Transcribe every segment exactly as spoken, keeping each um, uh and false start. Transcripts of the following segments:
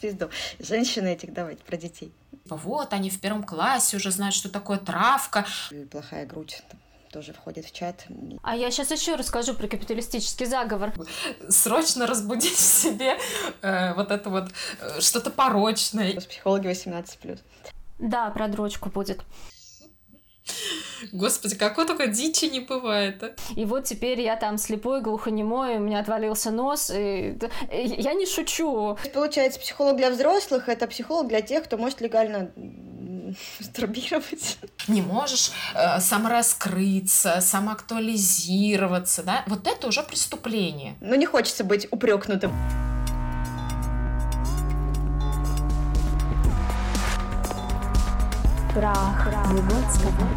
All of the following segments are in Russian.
пизду. Женщины этих давайте про детей. Вот, они в первом классе уже знают, что такое травка. Плохая грудь тоже входит в чат. А я сейчас еще расскажу про капиталистический заговор. Срочно разбудить в себе э, вот это вот э, что-то порочное. Психологи восемнадцать плюс. Да, про дрочку будет. Господи, какой только дичи не бывает. А? И вот теперь я там слепой, глухонемой, у меня отвалился нос. И... Я не шучу. Получается, психолог для взрослых — это психолог для тех, кто может легально мастурбировать. Не можешь э, самораскрыться, самоактуализироваться, да? Вот это уже преступление. Ну, не хочется быть упрекнутым. Прах Выготского.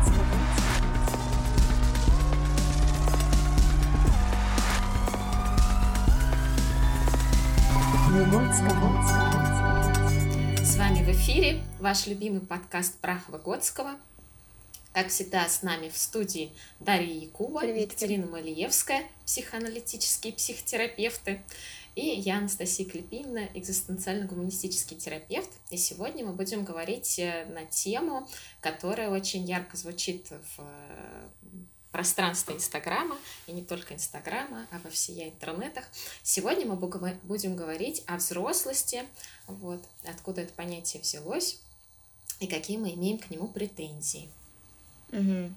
С вами в эфире ваш любимый подкаст «Прах Выготского». Как всегда, с нами в студии Дарья Якуба, привет, Екатерина Малиевская, психоаналитические психотерапевты, и я, Анастасия Клепинина, экзистенциально-гуманистический терапевт. И сегодня мы будем говорить на тему, которая очень ярко звучит в пространстве Инстаграма, и не только Инстаграма, а во всея интернетах. Сегодня мы будем говорить о взрослости, вот, откуда это понятие взялось, и какие мы имеем к нему претензии. Угу.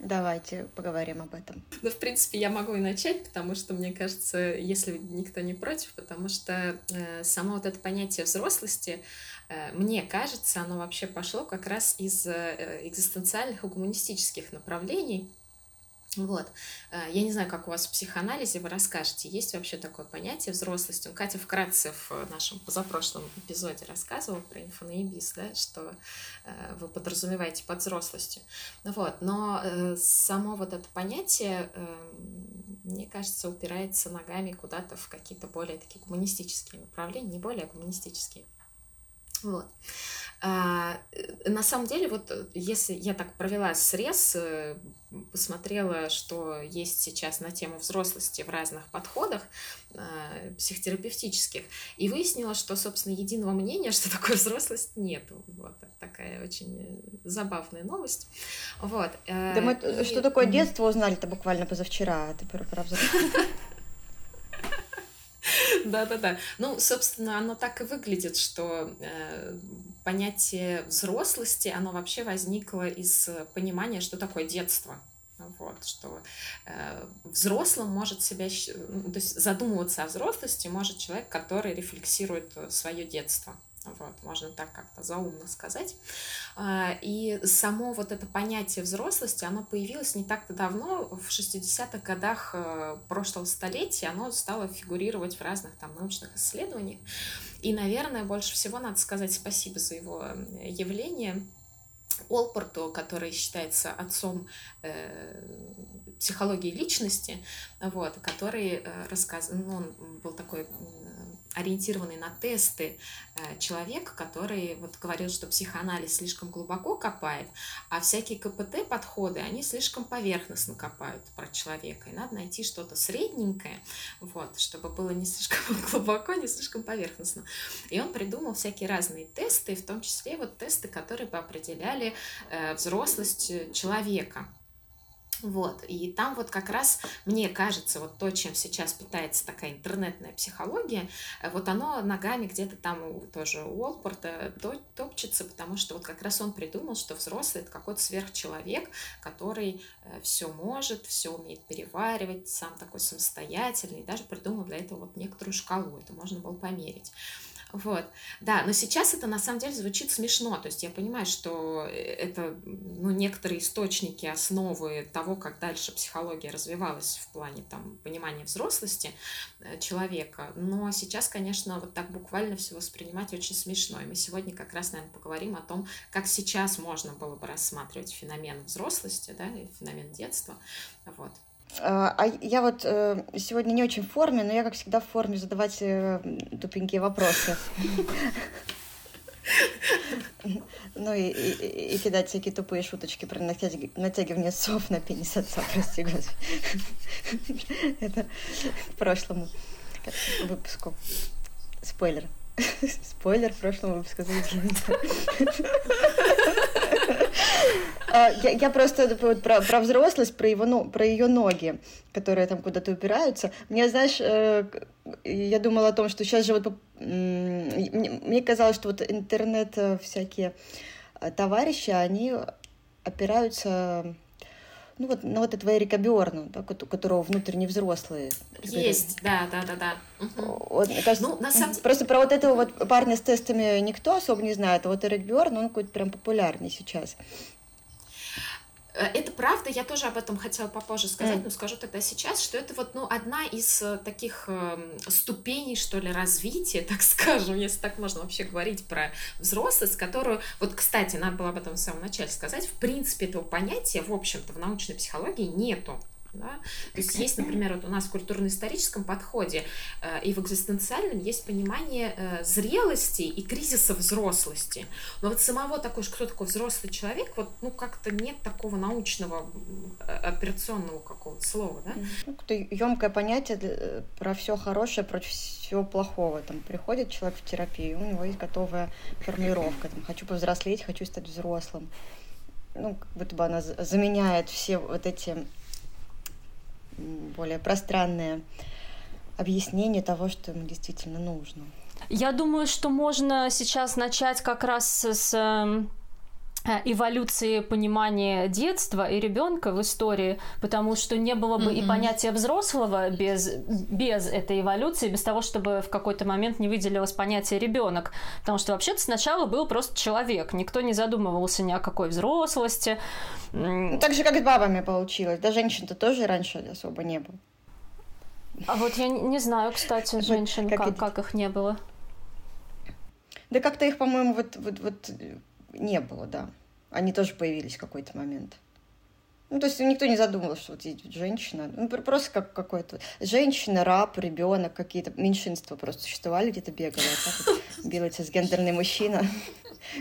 Давайте поговорим об этом. Ну, в принципе, я могу и начать, потому что, мне кажется, если никто не против, потому что э, само вот это понятие взрослости, э, мне кажется, оно вообще пошло как раз из э, экзистенциальных и гуманистических направлений. Вот. Я не знаю, как у вас в психоанализе, вы расскажете, есть вообще такое понятие взрослости. Катя вкратце в нашем позапрошлом эпизоде рассказывала про инфонаибис, да, что вы подразумеваете под взрослостью. Вот. Но само вот это понятие, мне кажется, упирается ногами куда-то в какие-то более такие гуманистические направления, не более гуманистические. Вот. А, на самом деле, вот если я так провела срез, посмотрела, что есть сейчас на тему взрослости в разных подходах а, психотерапевтических, и выяснила, что, собственно, единого мнения, что такое взрослость, нету. Вот такая очень забавная новость. Вот. Да мы и... что такое детство узнали-то буквально позавчера, ты про, про взрослость. Да-да-да. Ну, собственно, оно так и выглядит, что э, понятие взрослости, оно вообще возникло из понимания, что такое детство. Вот, что э, взрослым может себя... Ну, то есть задумываться о взрослости может человек, который рефлексирует свое детство. Вот, можно так как-то заумно сказать. И само вот это понятие взрослости, оно появилось не так-то давно, в шестидесятых годах прошлого столетия, оно стало фигурировать в разных там научных исследованиях. И, наверное, больше всего надо сказать спасибо за его явление Олпорту, который считается отцом э, психологии личности, вот, который э, рассказ... ну, он был такой э, ориентированный на тесты э, человек, который вот, говорил, что психоанализ слишком глубоко копает, а всякие ка пэ тэ-подходы, они слишком поверхностно копают про человека, и надо найти что-то средненькое, вот, чтобы было не слишком глубоко, не слишком поверхностно. И он придумал всякие разные тесты, в том числе вот тесты, которые бы определяли взрослость человека. Вот. И там вот как раз, мне кажется, вот то, чем сейчас питается такая интернетная психология, вот оно ногами где-то там тоже у Олпорта топчется, потому что вот как раз он придумал, что взрослый — это какой-то сверхчеловек, который все может, все умеет переваривать, сам такой самостоятельный, даже придумал для этого вот некоторую шкалу, это можно было померить. Вот, да, но сейчас это на самом деле звучит смешно, то есть я понимаю, что это, ну, некоторые источники, основы того, как дальше психология развивалась в плане там понимания взрослости человека, но сейчас, конечно, вот так буквально все воспринимать очень смешно, и мы сегодня как раз, наверное, поговорим о том, как сейчас можно было бы рассматривать феномен взрослости, да, и феномен детства, вот. А я вот сегодня не очень в форме, но я, как всегда, в форме задавать тупенькие вопросы. Ну и кидать всякие тупые шуточки про натягивание сов на пенис отца, прости господи. Это к прошлому выпуску. Спойлер. Спойлер прошлому выпуску. Я, я просто про, про взрослость, про, его, ну, про ее ноги, которые там куда-то упираются. Мне, знаешь, я думала о том, что сейчас же вот... Мне казалось, что вот интернет всякие товарищи, они опираются... Ну вот, ну вот этого Эрика Бёрна, да, у которого внутренне взрослые. Есть, да, да, да, да. Вот, кажется, ну, на самом... Просто про вот этого вот парня с тестами никто особо не знает, а вот Эрик Бёрн, он какой-то прям популярный сейчас. Это правда, я тоже об этом хотела попозже сказать, mm. но скажу тогда сейчас, что это вот, ну, одна из таких ступеней, что ли, развития, так скажем, если так можно вообще говорить про взрослость, которую, вот, кстати, надо было об этом в самом начале сказать, в принципе, этого понятия, в общем-то, в научной психологии нету. Да? То есть есть, например, вот у нас в культурно-историческом подходе э, и в экзистенциальном есть понимание э, зрелости и кризиса взрослости. Но вот самого такой, кто такой взрослый человек, вот, ну, как-то нет такого научного операционного какого-то слова, да? Ну, какое-то ёмкое понятие про все хорошее, про все плохого. Там приходит человек в терапию, у него есть готовая формулировка. Там, хочу повзрослеть, хочу стать взрослым. Ну, как будто бы она заменяет все вот эти... более пространное объяснение того, что ему действительно нужно. Я думаю, что можно сейчас начать как раз с эволюции понимания детства и ребенка в истории, потому что не было бы mm-hmm. и понятия взрослого без, без этой эволюции, без того, чтобы в какой-то момент не выделилось понятие ребенок, потому что вообще-то сначала был просто человек, никто не задумывался ни о какой взрослости. Ну, так же, как с бабами получилось, да, женщин-то тоже раньше особо не было. А вот я не знаю, кстати, женщин, как, как, как их не было. Да как-то их, по-моему, вот... вот, вот... не было, да. Они тоже появились в какой-то момент. Ну, то есть никто не задумывался, что вот есть женщина. Ну, просто как какой-то... Женщина, раб, ребенок, какие-то меньшинства просто существовали, где-то бегали. А так вот белый цисгендерный мужчина.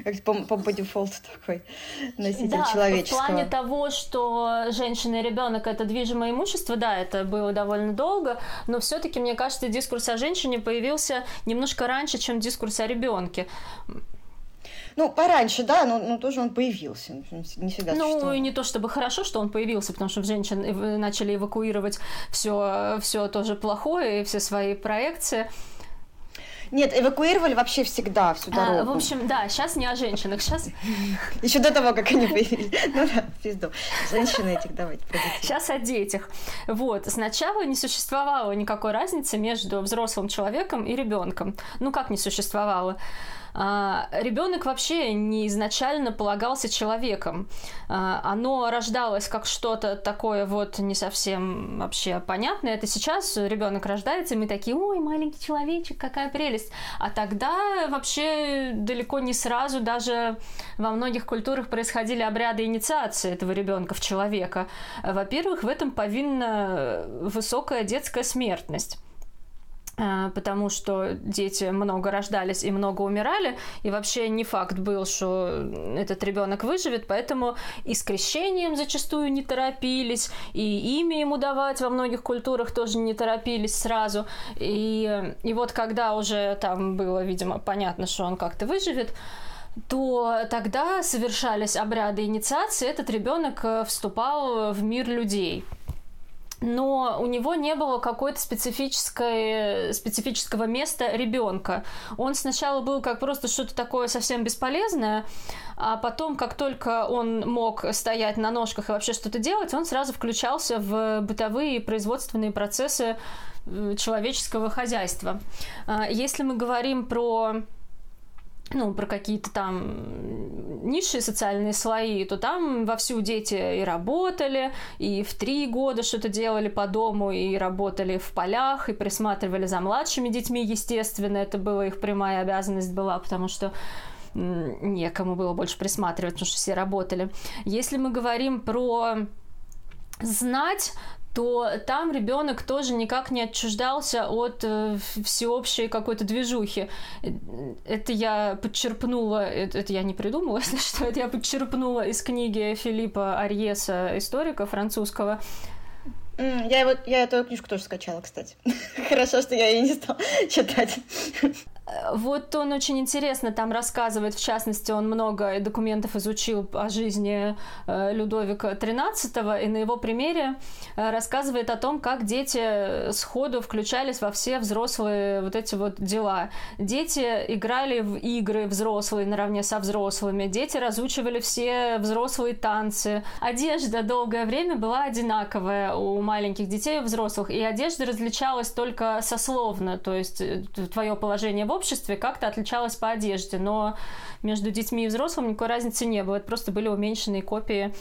Как по, по, по дефолту такой носитель да, человеческого. Да, в плане того, что женщина и ребенок это движимое имущество, да, это было довольно долго, но все-таки, мне кажется, дискурс о женщине появился немножко раньше, чем дискурс о ребенке. Ну, пораньше, да, но, но тоже он появился. Не всегда ну, и не то чтобы хорошо, что он появился, потому что женщин начали эвакуировать все, все тоже плохое и все свои проекции. Нет, эвакуировали вообще всегда, всю дорогу. А, в общем, да, сейчас не о женщинах, сейчас... Еще до того, как они появились. Ну да, пизду. Женщины этих, давайте. Сейчас о детях. Вот, сначала не существовало никакой разницы между взрослым человеком и ребенком. Ну, как не существовало? А, ребенок вообще не изначально полагался человеком. А, оно рождалось как что-то такое вот не совсем вообще понятное. Это сейчас ребенок рождается, и мы такие, ой, маленький человечек, какая прелесть. А тогда вообще далеко не сразу даже во многих культурах происходили обряды инициации этого ребенка в человека. Во-первых, в этом повинна высокая детская смертность. Потому что дети много рождались и много умирали, и вообще не факт был, что этот ребенок выживет, поэтому и с крещением зачастую не торопились, и имя ему давать во многих культурах тоже не торопились сразу, и, и вот когда уже там было, видимо, понятно, что он как-то выживет, то тогда совершались обряды инициации, этот ребенок вступал в мир людей. Но у него не было какой-то специфической, специфического места ребенка. Он сначала был как просто что-то такое совсем бесполезное, а потом, как только он мог стоять на ножках и вообще что-то делать, он сразу включался в бытовые и производственные процессы человеческого хозяйства. Если мы говорим про... ну, про какие-то там низшие социальные слои, то там вовсю дети и работали, и в три года что-то делали по дому, и работали в полях, и присматривали за младшими детьми, естественно, это была их прямая обязанность была, потому что некому было больше присматривать, потому что все работали. Если мы говорим про знать, то там ребенок тоже никак не отчуждался от всеобщей какой-то движухи. Это я подчерпнула, это, это я не придумала, если что, это я подчерпнула из книги Филиппа Арьеса, историка французского. Mm, я, его, я эту книжку тоже скачала, кстати. Хорошо, что я ее не стала читать. Вот он очень интересно там рассказывает, в частности, он много документов изучил о жизни Людовика тринадцатого, и на его примере рассказывает о том, как дети сходу включались во все взрослые вот эти вот дела. Дети играли в игры взрослые наравне со взрослыми, дети разучивали все взрослые танцы. Одежда долгое время была одинаковая у маленьких детей и взрослых, и одежда различалась только сословно, то есть твое положение в обществе как-то отличалось по одежде, но между детьми и взрослыми никакой разницы не было, это просто были уменьшенные копии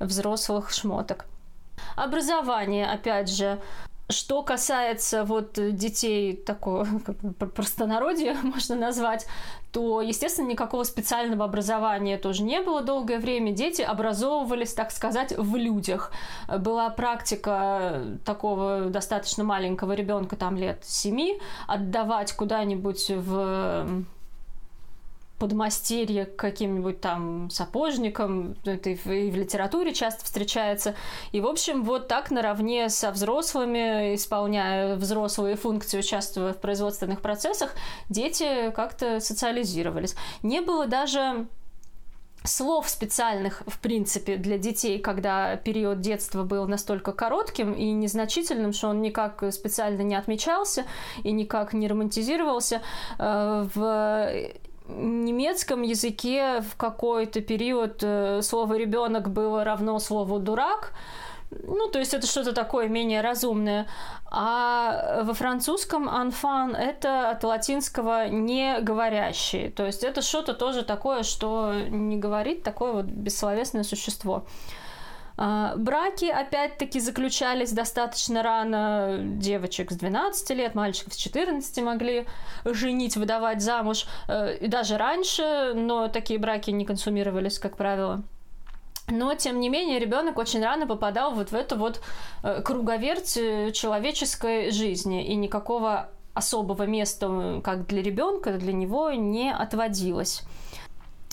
взрослых шмоток. Образование, опять же. Что касается вот детей такого простонародья, можно назвать, то, естественно, никакого специального образования тоже не было долгое время. Дети образовывались, так сказать, в людях. Была практика такого достаточно маленького ребенка, там лет семи, отдавать куда-нибудь в подмастерье к каким-нибудь там сапожникам, это и в, и в литературе часто встречается. И, в общем, вот так наравне со взрослыми, исполняя взрослые функции, участвуя в производственных процессах, дети как-то социализировались. Не было даже слов специальных, в принципе, для детей, когда период детства был настолько коротким и незначительным, что он никак специально не отмечался и никак не романтизировался. В немецком языке в какой-то период слово «ребенок» было равно слову «дурак». Ну, то есть это что-то такое менее разумное. А во французском «enfant» — это от латинского «не говорящий». То есть это что-то тоже такое, что не говорит, такое вот бессловесное существо. Браки, опять-таки, заключались достаточно рано. Девочек с двенадцати лет, мальчиков с четырнадцати могли женить, выдавать замуж. И даже раньше, но такие браки не консумировались, как правило. Но, тем не менее, ребенок очень рано попадал вот в эту вот круговерть человеческой жизни. И никакого особого места, как для ребенка, для него не отводилось.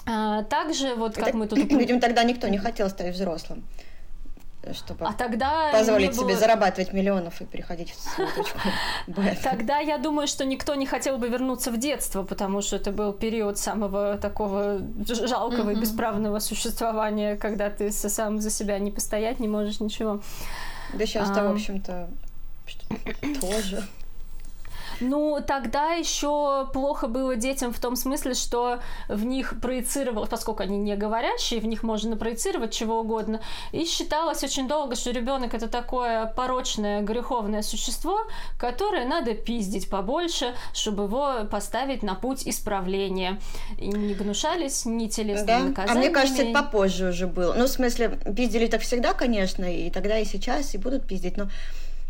Также, вот как это, мы тут... Видимо, тогда никто не хотел стать взрослым, чтобы а тогда позволить было... себе зарабатывать миллионов и переходить в точку Б. Тогда я думаю, что никто не хотел бы вернуться в детство, потому что это был период самого такого жалкого и бесправного существования, когда ты сам за себя не постоять не можешь, ничего. Да сейчас-то, в общем-то, тоже... Ну, тогда еще плохо было детям в том смысле, что в них проецировалось, поскольку они не говорящие, в них можно проецировать чего угодно, и считалось очень долго, что ребенок это такое порочное, греховное существо, которое надо пиздить побольше, чтобы его поставить на путь исправления. И не гнушались ни телесными да. наказаниями. А мне кажется, это попозже уже было. Ну, в смысле, пиздили так всегда, конечно, и тогда, и сейчас, и будут пиздить, но,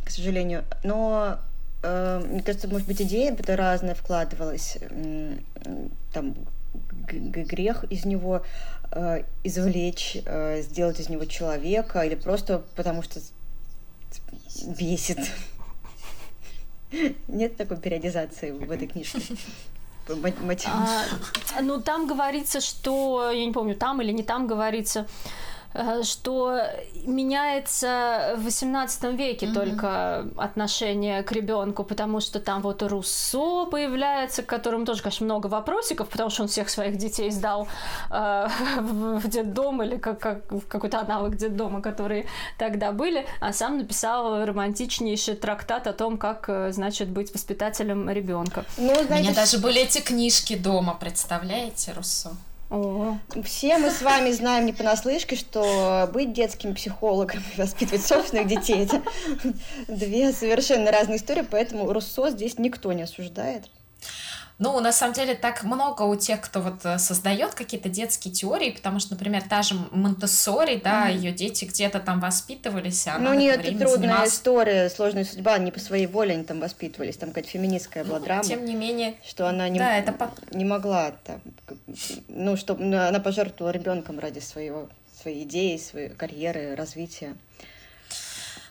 к сожалению, но... Мне кажется, может быть, идея бы-то разная вкладывалась, там, грех из него извлечь, сделать из него человека, или просто потому что бесит. Нет такой периодизации в этой книжке? А, ну, там говорится, что, я не помню, там или не там говорится... что меняется в восемнадцатом веке mm-hmm. только отношение к ребенку, потому что там вот Руссо появляется, к которому тоже, конечно, много вопросиков, потому что он всех своих детей сдал э, в детдом или как, как, в какой-то аналог детдома, которые тогда были, а сам написал романтичнейший трактат о том, как, значит, быть воспитателем ребенка. Ну, знаете... У меня даже были эти книжки дома, представляете, Руссо? О. Все мы с вами знаем не понаслышке, что быть детским психологом и воспитывать собственных детей — это две совершенно разные истории, поэтому Руссо здесь никто не осуждает. Ну, на самом деле, так много у тех, кто вот создает какие-то детские теории, потому что, например, та же Монтессори, да, mm-hmm. ее дети где-то там воспитывались, а она в это время занималась... Ну, нет, это трудная занималась... история, сложная судьба, не по своей воле они там воспитывались, там какая-то феминистская была ну, драма. Тем не менее... Что она не, да, это... не могла там... Ну, что она пожертвовала ребенком ради своего, своей идеи, своей карьеры, развития.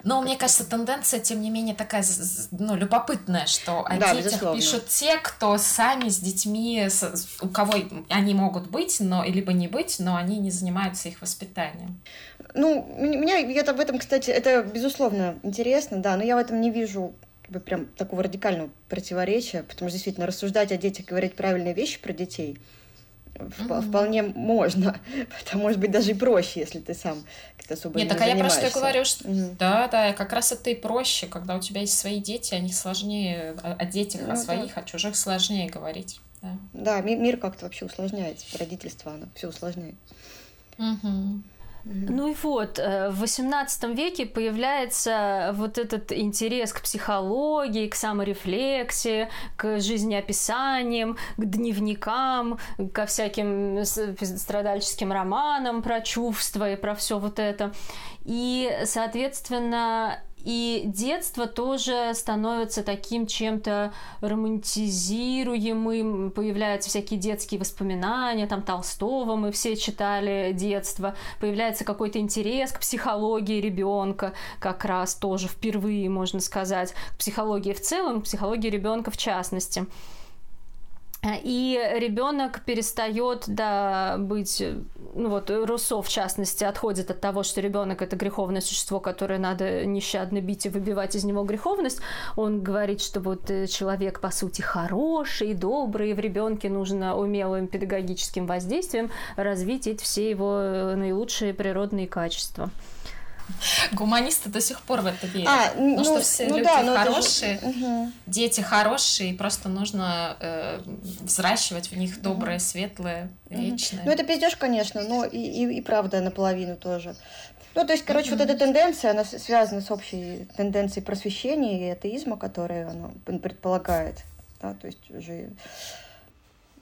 Но, мне кажется, тенденция, тем не менее, такая, ну, любопытная, что о да, детях безусловно. Пишут те, кто сами с детьми, у кого они могут быть, но, либо не быть, но они не занимаются их воспитанием. Ну, меня, я в этом, кстати, это, безусловно, интересно, да, но я в этом не вижу прям такого радикального противоречия, потому что действительно рассуждать о детях, говорить правильные вещи про детей mm-hmm. вполне можно. Это может быть даже и проще, если ты сам как-то особо не занимаешься. Нет, так а я про что говорю, что mm-hmm. да, да, как раз это и проще, когда у тебя есть свои дети, они сложнее, о детях, ну, о своих, да. о чужих сложнее говорить. Да, да, мир как-то вообще усложняется, родительство, оно все усложняет. Угу. Ну и вот, в восемнадцатом веке появляется вот этот интерес к психологии, к саморефлексии, к жизнеописаниям, к дневникам, ко всяким страдальческим романам про чувства и про все вот это. И, соответственно, и детство тоже становится таким чем-то романтизируемым, появляются всякие детские воспоминания, там Толстого мы все читали детство, появляется какой-то интерес к психологии ребенка, как раз тоже впервые, можно сказать, к психологии в целом, к психологии ребенка в частности. И ребенок перестает, да, быть, ну вот Руссо в частности отходит от того, что ребенок это греховное существо, которое надо нещадно бить и выбивать из него греховность. Он говорит, что вот человек по сути хороший, добрый, в ребенке нужно умелым педагогическим воздействием развить эти все его наилучшие природные качества. Гуманисты до сих пор в это верят. А, ну, ну что все ну, люди да, хорошие, ну, же... дети хорошие, и просто нужно э, взращивать в них доброе, светлое, вечное. Ну это пиздёж, конечно, но и, и, и правда наполовину тоже. Ну то есть, короче, mm-hmm. вот эта тенденция, она связана с общей тенденцией просвещения и атеизма, которую она предполагает. Да, то есть уже...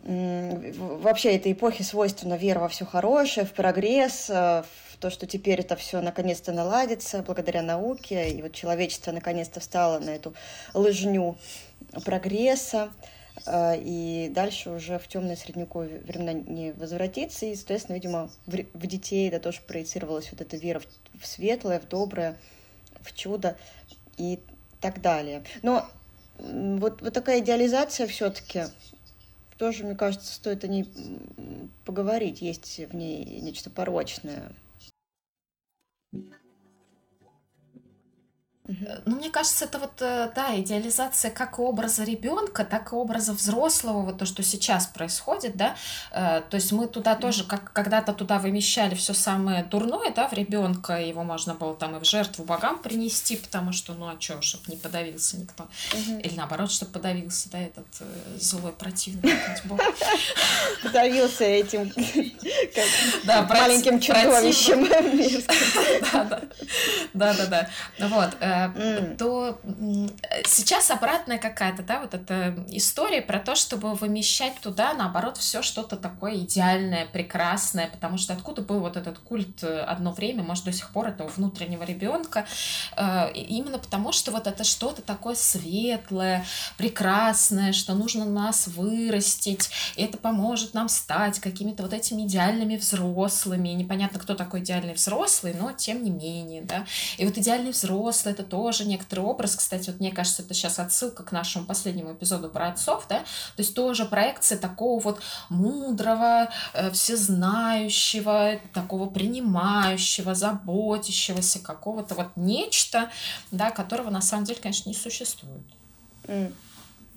Вообще этой эпохе свойственна вера во все хорошее, в прогресс, в то, что теперь это все наконец-то наладится благодаря науке, и вот человечество наконец-то встало на эту лыжню прогресса, и дальше уже в темное средневековье времена не возвратится, и, соответственно, видимо, в детей да, тоже проецировалась вот эта вера в светлое, в доброе, в чудо и так далее. Но вот, вот такая идеализация все-таки... Тоже, мне кажется, стоит о ней поговорить. Есть в ней нечто порочное. Ну, мне кажется, это вот, да, идеализация как образа ребенка, так и образа взрослого, вот то, что сейчас происходит, да, то есть мы туда тоже, как когда-то туда вымещали все самое дурное, да, в ребенка, его можно было там и в жертву богам принести, потому что, ну, а что, чтобы не подавился никто, угу. или наоборот, чтобы подавился, да, этот злой противник, бог. Подавился этим маленьким чудовищем. Да-да-да, вот. Mm. то сейчас обратная какая-то, да, вот эта история про то, чтобы вымещать туда, наоборот, все что-то такое идеальное, прекрасное, потому что откуда был вот этот культ одно время, может, до сих пор этого внутреннего ребенка, именно потому что вот это что-то такое светлое, прекрасное, что нужно нас вырастить, и это поможет нам стать какими-то вот этими идеальными взрослыми, непонятно, кто такой идеальный взрослый, но тем не менее, да, и вот идеальный взрослый это тоже некоторый образ, кстати, вот мне кажется, это сейчас отсылка к нашему последнему эпизоду про отцов, да, то есть тоже проекция такого вот мудрого, всезнающего, такого принимающего, заботящегося, какого-то вот нечто, да, которого на самом деле, конечно, не существует. Mm.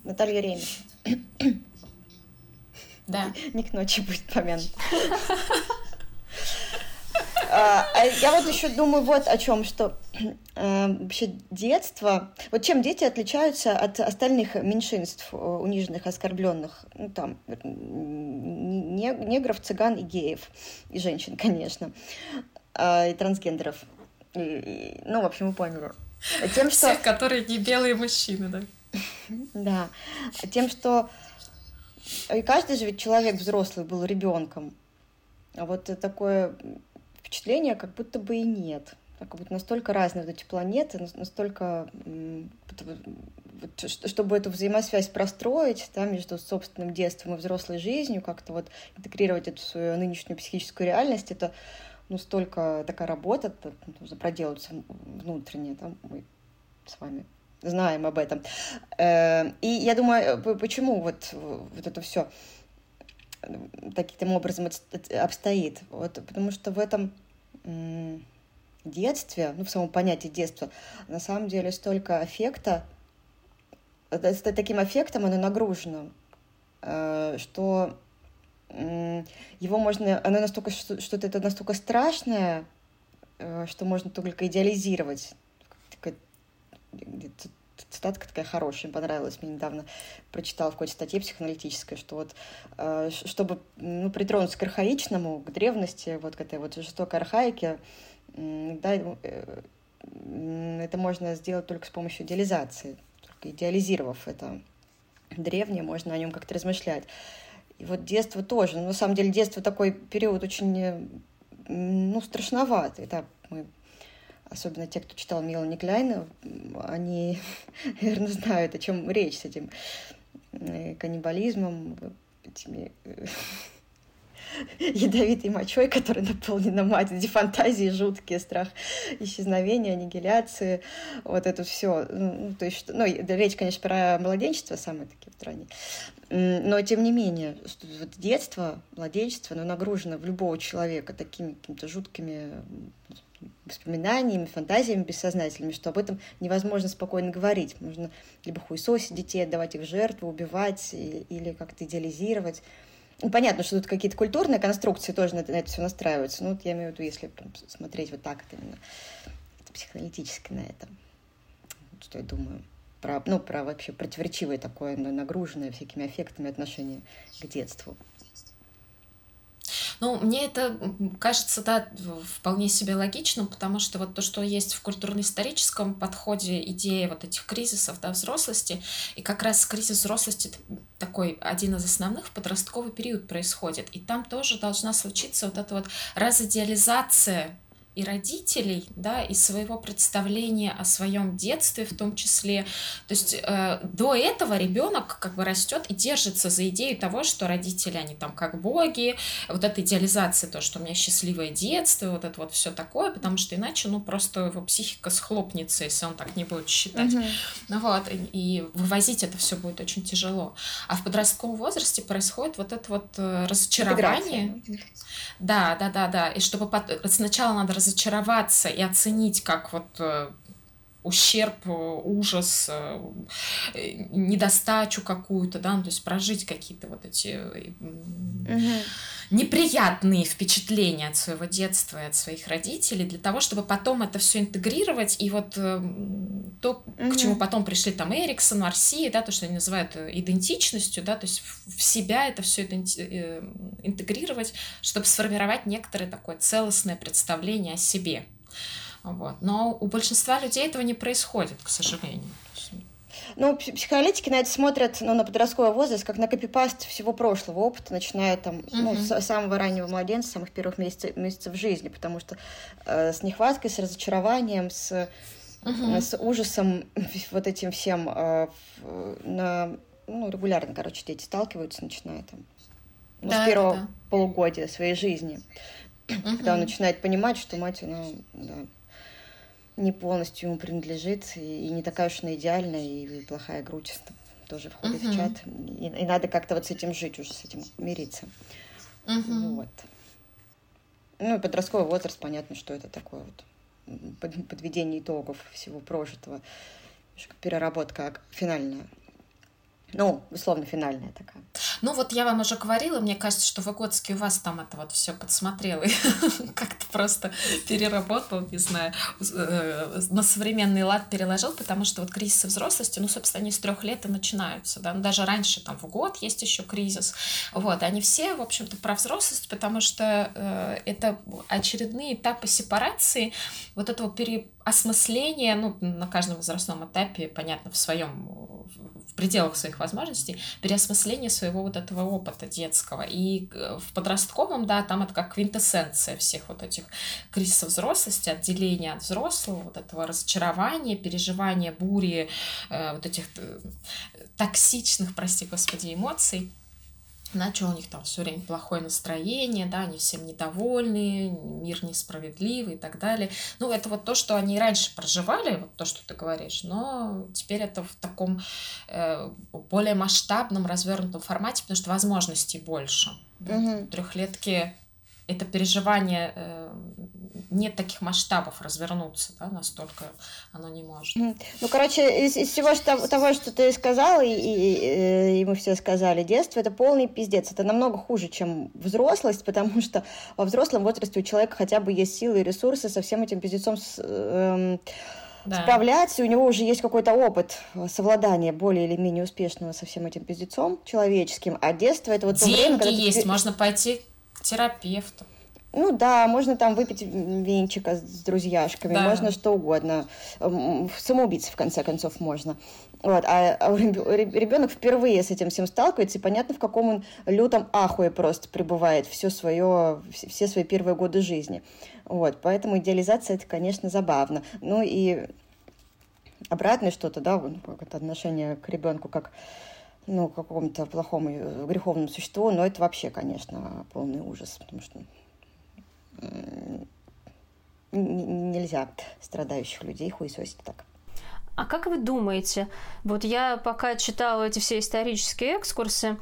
Наталья Реми. Да. Не к ночи будет помянут. Я вот еще думаю вот о чем, что э, вообще детство, вот чем дети отличаются от остальных меньшинств, униженных, оскорбленных, ну там негров, цыган и геев, и женщин, конечно, э, и трансгендеров, и, и, ну в общем вы поняли. Тем, что... Всех, которые не белые мужчины, да? Да, тем, что и каждый же ведь человек взрослый был ребенком, а вот такое... Впечатления как будто бы и нет. Как будто настолько разные вот эти планеты, настолько... Чтобы эту взаимосвязь простроить да, между собственным детством и взрослой жизнью, как-то вот интегрировать эту свою нынешнюю психическую реальность, это ну, столько такая работа, нужно проделываться внутренне. Да, мы с вами знаем об этом. И я думаю, почему вот, вот это все... таким образом обстоит. Вот, потому что в этом м- детстве, ну, в самом понятии детства, на самом деле столько аффекта, с таким аффектом, оно нагружено, что его можно, оно настолько, что-то это настолько страшное, что можно только идеализировать. Цитатка такая хорошая, понравилась мне недавно, прочитала в какой-то статье психоаналитической, что вот, чтобы ну, притронуться к архаичному, к древности, вот к этой вот жестокой архаике, да, это можно сделать только с помощью идеализации, только идеализировав это древнее, можно о нем как-то размышлять. И вот детство тоже, ну, на самом деле детство такой период очень, ну, страшноватый, да, мы... Особенно те, кто читал Милу Некляйну, они, наверное, знают, о чем речь с этим каннибализмом, этими ядовитой мочой, которая наполнена мать, эти фантазии жуткие, страх исчезновения, аннигиляции, вот это все. Ну, то есть, ну, речь, конечно, про младенчество, самые такие в стране, но тем не менее, вот детство, младенчество, оно нагружено в любого человека такими какими-то жуткими воспоминаниями, фантазиями бессознательными, что об этом невозможно спокойно говорить. Можно либо хуесосить детей, отдавать их в жертву, убивать или, или как-то идеализировать. Ну, понятно, что тут какие-то культурные конструкции тоже на это, на это все настраиваются. Ну, вот я имею в виду, если прям смотреть вот так вот именно психоаналитически на это. Вот что я думаю про, ну, про вообще противоречивое такое, нагруженное всякими аффектами отношение к детству. Ну, мне это кажется, да, вполне себе логичным, потому что вот то, что есть в культурно-историческом подходе, идея вот этих кризисов, да, взрослости, и как раз кризис взрослости такой один из основных в подростковый период происходит, и там тоже должна случиться вот эта вот разидеализация и родителей, да, и своего представления о своем детстве в том числе. То есть э, до этого ребенок как бы растет и держится за идею того, что родители, они там как боги, вот эта идеализация, то, что у меня счастливое детство, вот это вот все такое, потому что иначе, ну, просто его психика схлопнется, если он так не будет считать. Угу. Ну, вот, и, и вывозить это все будет очень тяжело. А в подростковом возрасте происходит вот это вот э, разочарование. Да, да, да, да. И чтобы потом, сначала надо разочароваться и оценить как вот э, ущерб, ужас, э, недостачу какую-то, да, ну, то есть прожить какие-то вот эти э, э, угу. неприятные впечатления от своего детства и от своих родителей, для того, чтобы потом это все интегрировать, и вот э, то, угу. к чему потом пришли там Эриксон, Марсия, да, то, что они называют идентичностью, да, то есть в себя это все иденти- интегрировать, чтобы сформировать некоторое такое целостное представление о себе. Вот. Но у большинства людей этого не происходит, к сожалению. Ну, психоаналитики на это смотрят, ну, на подростковый возраст, как на копипаст всего прошлого опыта, начиная там, uh-huh. ну, с самого раннего младенца, с самых первых месяцев, месяцев жизни, потому что э, с нехваткой, с разочарованием, с, uh-huh. с ужасом, вот этим всем, э, на, ну, регулярно, короче, дети сталкиваются, начиная там, ну, да, с первого да. полугодия своей жизни, uh-huh. когда он начинает понимать, что мать, ну, да, не полностью ему принадлежит, и, и не такая уж она идеальная, и плохая грудь тоже входит uh-huh. в чат. И, и надо как-то вот с этим жить уже, с этим мириться. Uh-huh. Вот. Ну и подростковый возраст, понятно, что это такое вот под, подведение итогов всего прожитого, переработка финальная. Ну, условно, финальная такая. Ну, вот я вам уже говорила, мне кажется, что Выготский у вас там это вот все подсмотрел и как-то просто переработал, не знаю, на современный лад переложил, потому что вот кризисы взрослости, ну, собственно, они с трех лет и начинаются, да, ну, даже раньше, там, в год есть еще кризис, вот, они все, в общем-то, про взрослость, потому что э, это очередные этапы сепарации, вот этого переосмысления, ну, на каждом возрастном этапе, понятно, в своем в пределах своих возможностей, переосмысление своего вот этого опыта детского. И в подростковом, да, там это как квинтэссенция всех вот этих кризисов взрослости, отделения от взрослого, вот этого разочарования, переживания бури, э, вот этих э, токсичных, прости господи, эмоций. Иначе у них там все время плохое настроение, да, они всем недовольны, мир несправедливый и так далее. Ну, это вот то, что они раньше проживали, вот то, что ты говоришь, но теперь это в таком э, более масштабном, развернутом формате, потому что возможностей больше. Угу. Трехлетки — это переживание э, нет таких масштабов развернуться, да, настолько оно не может. Ну, короче, из, из всего что, того, что ты сказала, и, и, и мы все сказали, детство — это полный пиздец. Это намного хуже, чем взрослость, потому что во взрослом возрасте у человека хотя бы есть силы и ресурсы со всем этим пиздецом с, э, да. справляться, и у него уже есть какой-то опыт совладания более или менее успешного со всем этим пиздецом человеческим. А детство — это вот то время, когда... Деньги есть, ты... можно пойти к терапевту. Ну да, можно там выпить венчика с друзьяшками, да. можно что угодно. Самоубийца, в конце концов, можно. Вот. А, а ребенок впервые с этим всем сталкивается, и понятно, в каком он лютом ахуе просто пребывает все свое, все свои первые годы жизни. Вот. Поэтому идеализация — это, конечно, забавно. Ну и обратное что-то, да, это отношение к ребенку как... ну, какому-то плохому, греховному существу, но это вообще, конечно, полный ужас, потому что нельзя страдающих людей хуесосить так. А как вы думаете, вот я пока читала эти все исторические экскурсы,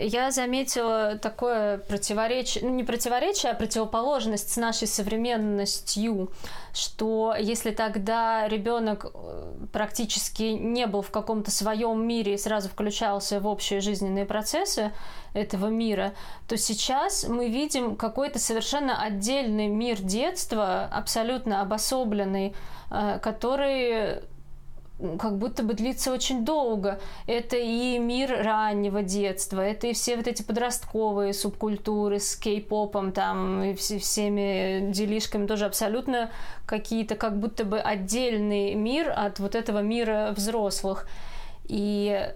я заметила такое противоречие, ну не противоречие, а противоположность с нашей современностью, что если тогда ребенок практически не был в каком-то своем мире и сразу включался в общие жизненные процессы этого мира, то сейчас мы видим какой-то совершенно отдельный мир детства, абсолютно обособленный, который... как будто бы длится очень долго. Это и мир раннего детства, это и все вот эти подростковые субкультуры с кей-попом там, и всеми делишками, тоже абсолютно какие-то как будто бы отдельный мир от вот этого мира взрослых. И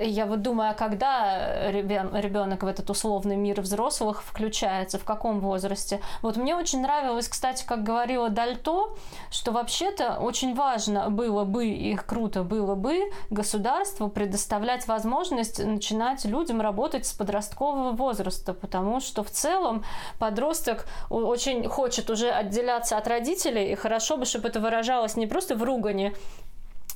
я вот думаю, а когда ребенок в этот условный мир взрослых включается, в каком возрасте? Вот мне очень нравилось, кстати, как говорила Дальто, что вообще-то очень важно было бы, и круто было бы, государству предоставлять возможность начинать людям работать с подросткового возраста, потому что в целом подросток очень хочет уже отделяться от родителей, и хорошо бы, чтобы это выражалось не просто в ругани,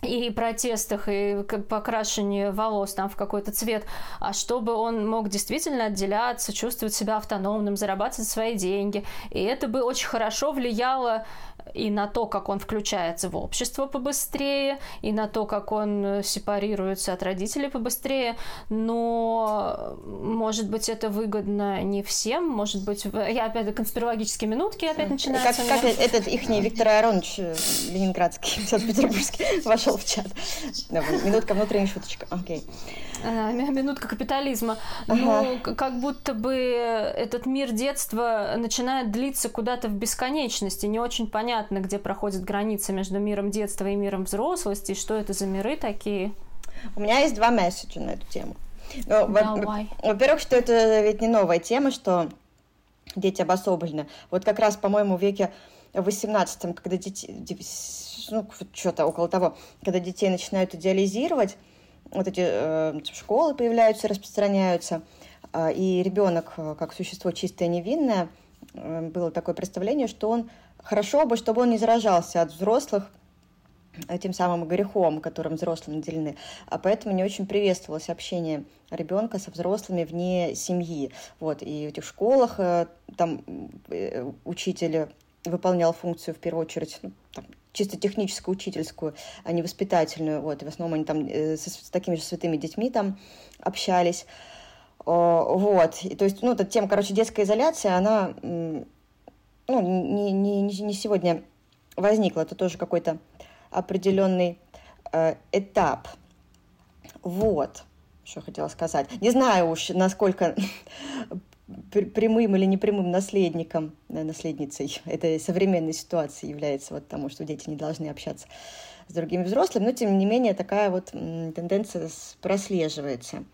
и протестах, и покрашивание волос там в какой-то цвет, а чтобы он мог действительно отделяться, чувствовать себя автономным, зарабатывать свои деньги. И это бы очень хорошо влияло и на то, как он включается в общество побыстрее, и на то, как он сепарируется от родителей побыстрее. Но, может быть, это выгодно не всем, может быть... Я опять конспирологические минутки опять начинаются. Как, как этот ихний Виктор Ааронович ленинградский, санкт-петербургский, вошел в чат. Минутка внутренняя шуточка. Окей. Минутка капитализма. Ага. Ну, как будто бы этот мир детства начинает длиться куда-то в бесконечности. Не очень понятно, где проходит граница между миром детства и миром взрослости, и что это за миры такие. У меня есть два месседжа на эту тему. Ну, во- во-первых, что это ведь не новая тема, что дети обособлены. Вот как раз, по-моему, в веке восемнадцатом, когда дети... ну, что-то около того, когда детей начинают идеализировать, вот эти э, школы появляются, распространяются, э, и ребенок, как существо чистое, невинное, э, было такое представление, что он хорошо бы, чтобы он не заражался от взрослых тем самым грехом, которым взрослым наделены. А поэтому не очень приветствовалось общение ребенка со взрослыми вне семьи. Вот. И в этих школах э, там э, учитель выполнял функцию в первую очередь, ну, там, чисто техническую, учительскую, а не воспитательную. Вот. И в основном они там с, с такими же святыми детьми там общались. О, вот. И, то есть, ну, эта тема, короче, детская изоляция, она ну, не, не, не сегодня возникла. Это тоже какой-то определенный э, этап. Вот. Что я хотела сказать. Не знаю уж, насколько... прямым или непрямым наследником, наследницей этой современной ситуации является вот тому, что дети не должны общаться с другими взрослыми, но, тем не менее, такая вот тенденция прослеживается.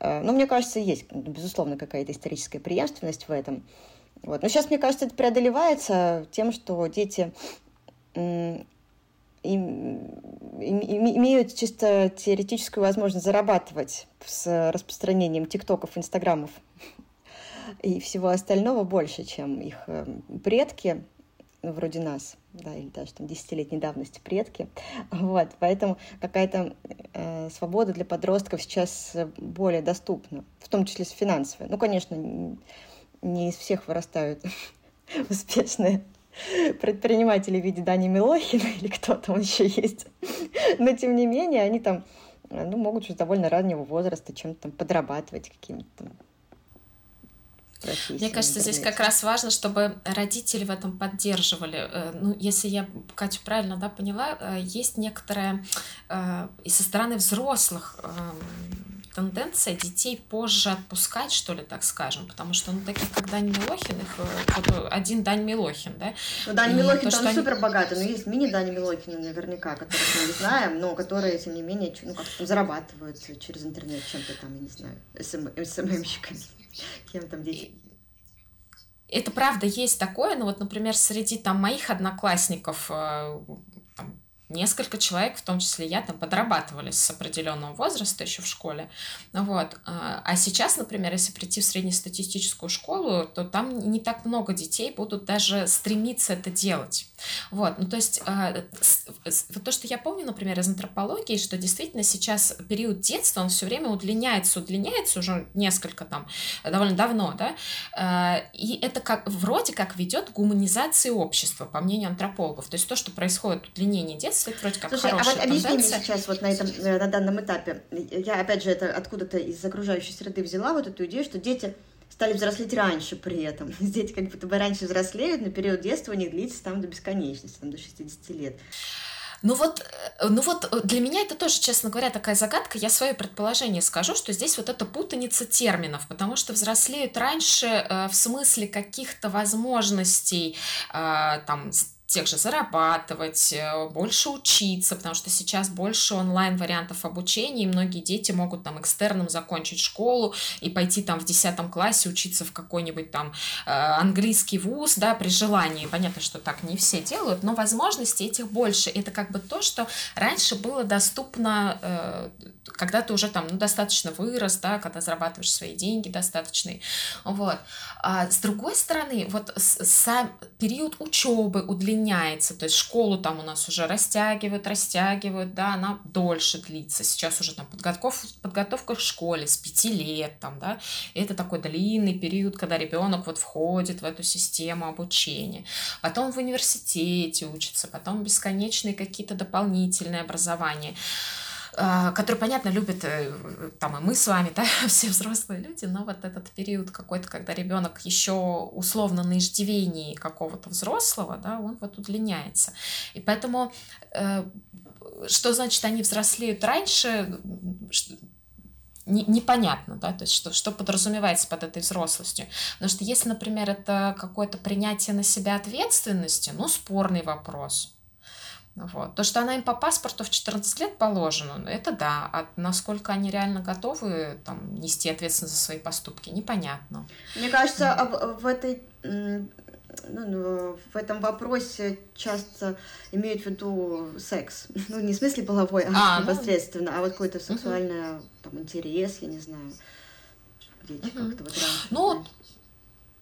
Но, мне кажется, есть, безусловно, какая-то историческая преемственность в этом. Вот. Но сейчас, мне кажется, это преодолевается тем, что дети им, им, имеют чисто теоретическую возможность зарабатывать с распространением тиктоков, инстаграмов, и всего остального больше, чем их предки, вроде нас, да, или даже там десятилетней давности предки. Вот, поэтому какая-то э, свобода для подростков сейчас более доступна, в том числе финансовая. Ну, конечно, не из всех вырастают успешные предпринимателей в виде Дани Милохина или кто там еще есть. Но, тем не менее, они там ну, могут уже с довольно раннего возраста чем-то там подрабатывать какими-то профессиями. Мне кажется, здесь как раз важно, чтобы родители в этом поддерживали. Ну, если я, Катю, правильно да, поняла, есть некоторая и со стороны взрослых тенденция детей позже отпускать, что ли, так скажем, потому что, ну, таких, как Дань Милохин, их вот один Дань Милохин, да? Ну, Дань Милохин, то, он они... супер богатый, но есть мини-Дани Милохина наверняка, которых мы не знаем, но которые, тем не менее, ну, как-то там зарабатывают через интернет чем-то там, я не знаю, эс эм эм-щиками, кем там дети... Это правда есть такое, но вот, например, среди там моих одноклассников... Несколько человек, в том числе я, там подрабатывали с определенного возраста еще в школе. Вот. А сейчас, например, если прийти в среднестатистическую школу, то там не так много детей будут даже стремиться это делать. Вот. Ну, то есть то, что я помню, например, из антропологии, что действительно сейчас период детства, он все время удлиняется, удлиняется уже несколько там, довольно давно, да, и это как, вроде как ведет к гуманизации общества, по мнению антропологов. То есть то, что происходит удлинение детства, вроде как. Слушай, а вот объясни мне сейчас вот на, этом, на данном этапе, я опять же это откуда-то из окружающей среды взяла вот эту идею, что дети стали взрослеть раньше при этом. Дети как будто бы раньше взрослеют, но период детства у них длится там до бесконечности, там до шестидесяти лет. Ну вот, ну вот для меня это тоже, честно говоря, такая загадка. Я свое предположение скажу, что здесь вот эта путаница терминов, потому что взрослеют раньше э, в смысле каких-то возможностей, э, там, тех же зарабатывать, больше учиться, потому что сейчас больше онлайн-вариантов обучения, и многие дети могут там экстерном закончить школу и пойти там в десятом классе учиться в какой-нибудь там английский вуз, да, при желании. Понятно, что так не все делают, но возможностей этих больше. Это как бы то, что раньше было доступно, когда ты уже там, ну, достаточно вырос, да, когда зарабатываешь свои деньги достаточные. Вот. А с другой стороны, вот сам период учебы удлиняется, то есть школу там у нас уже растягивают, растягивают, да, она дольше длится. Сейчас уже там подготовка, подготовка к школе с пяти лет, там, да, это такой длинный период, когда ребенок вот входит в эту систему обучения. Потом в университете учится, потом бесконечные какие-то дополнительные образования, которые, понятно, любят там и мы с вами, да, все взрослые люди, но вот этот период какой-то, когда ребенок еще условно на иждивении какого-то взрослого, да, он вот удлиняется. И поэтому, что значит они взрослеют раньше, непонятно, да, то есть что, что подразумевается под этой взрослостью. Потому что если, например, это какое-то принятие на себя ответственности, ну, спорный вопрос. Вот. То, что она им по паспорту в четырнадцать лет положена, это да. А насколько они реально готовы там, нести ответственность за свои поступки, непонятно. Мне кажется, mm. в, этой, ну, в этом вопросе часто имеют в виду секс. Ну, не в смысле половой, а, а непосредственно, ну... а вот какой-то сексуальный mm-hmm. там, интерес, я не знаю. Дети mm-hmm. как-то вот раньше. Ну...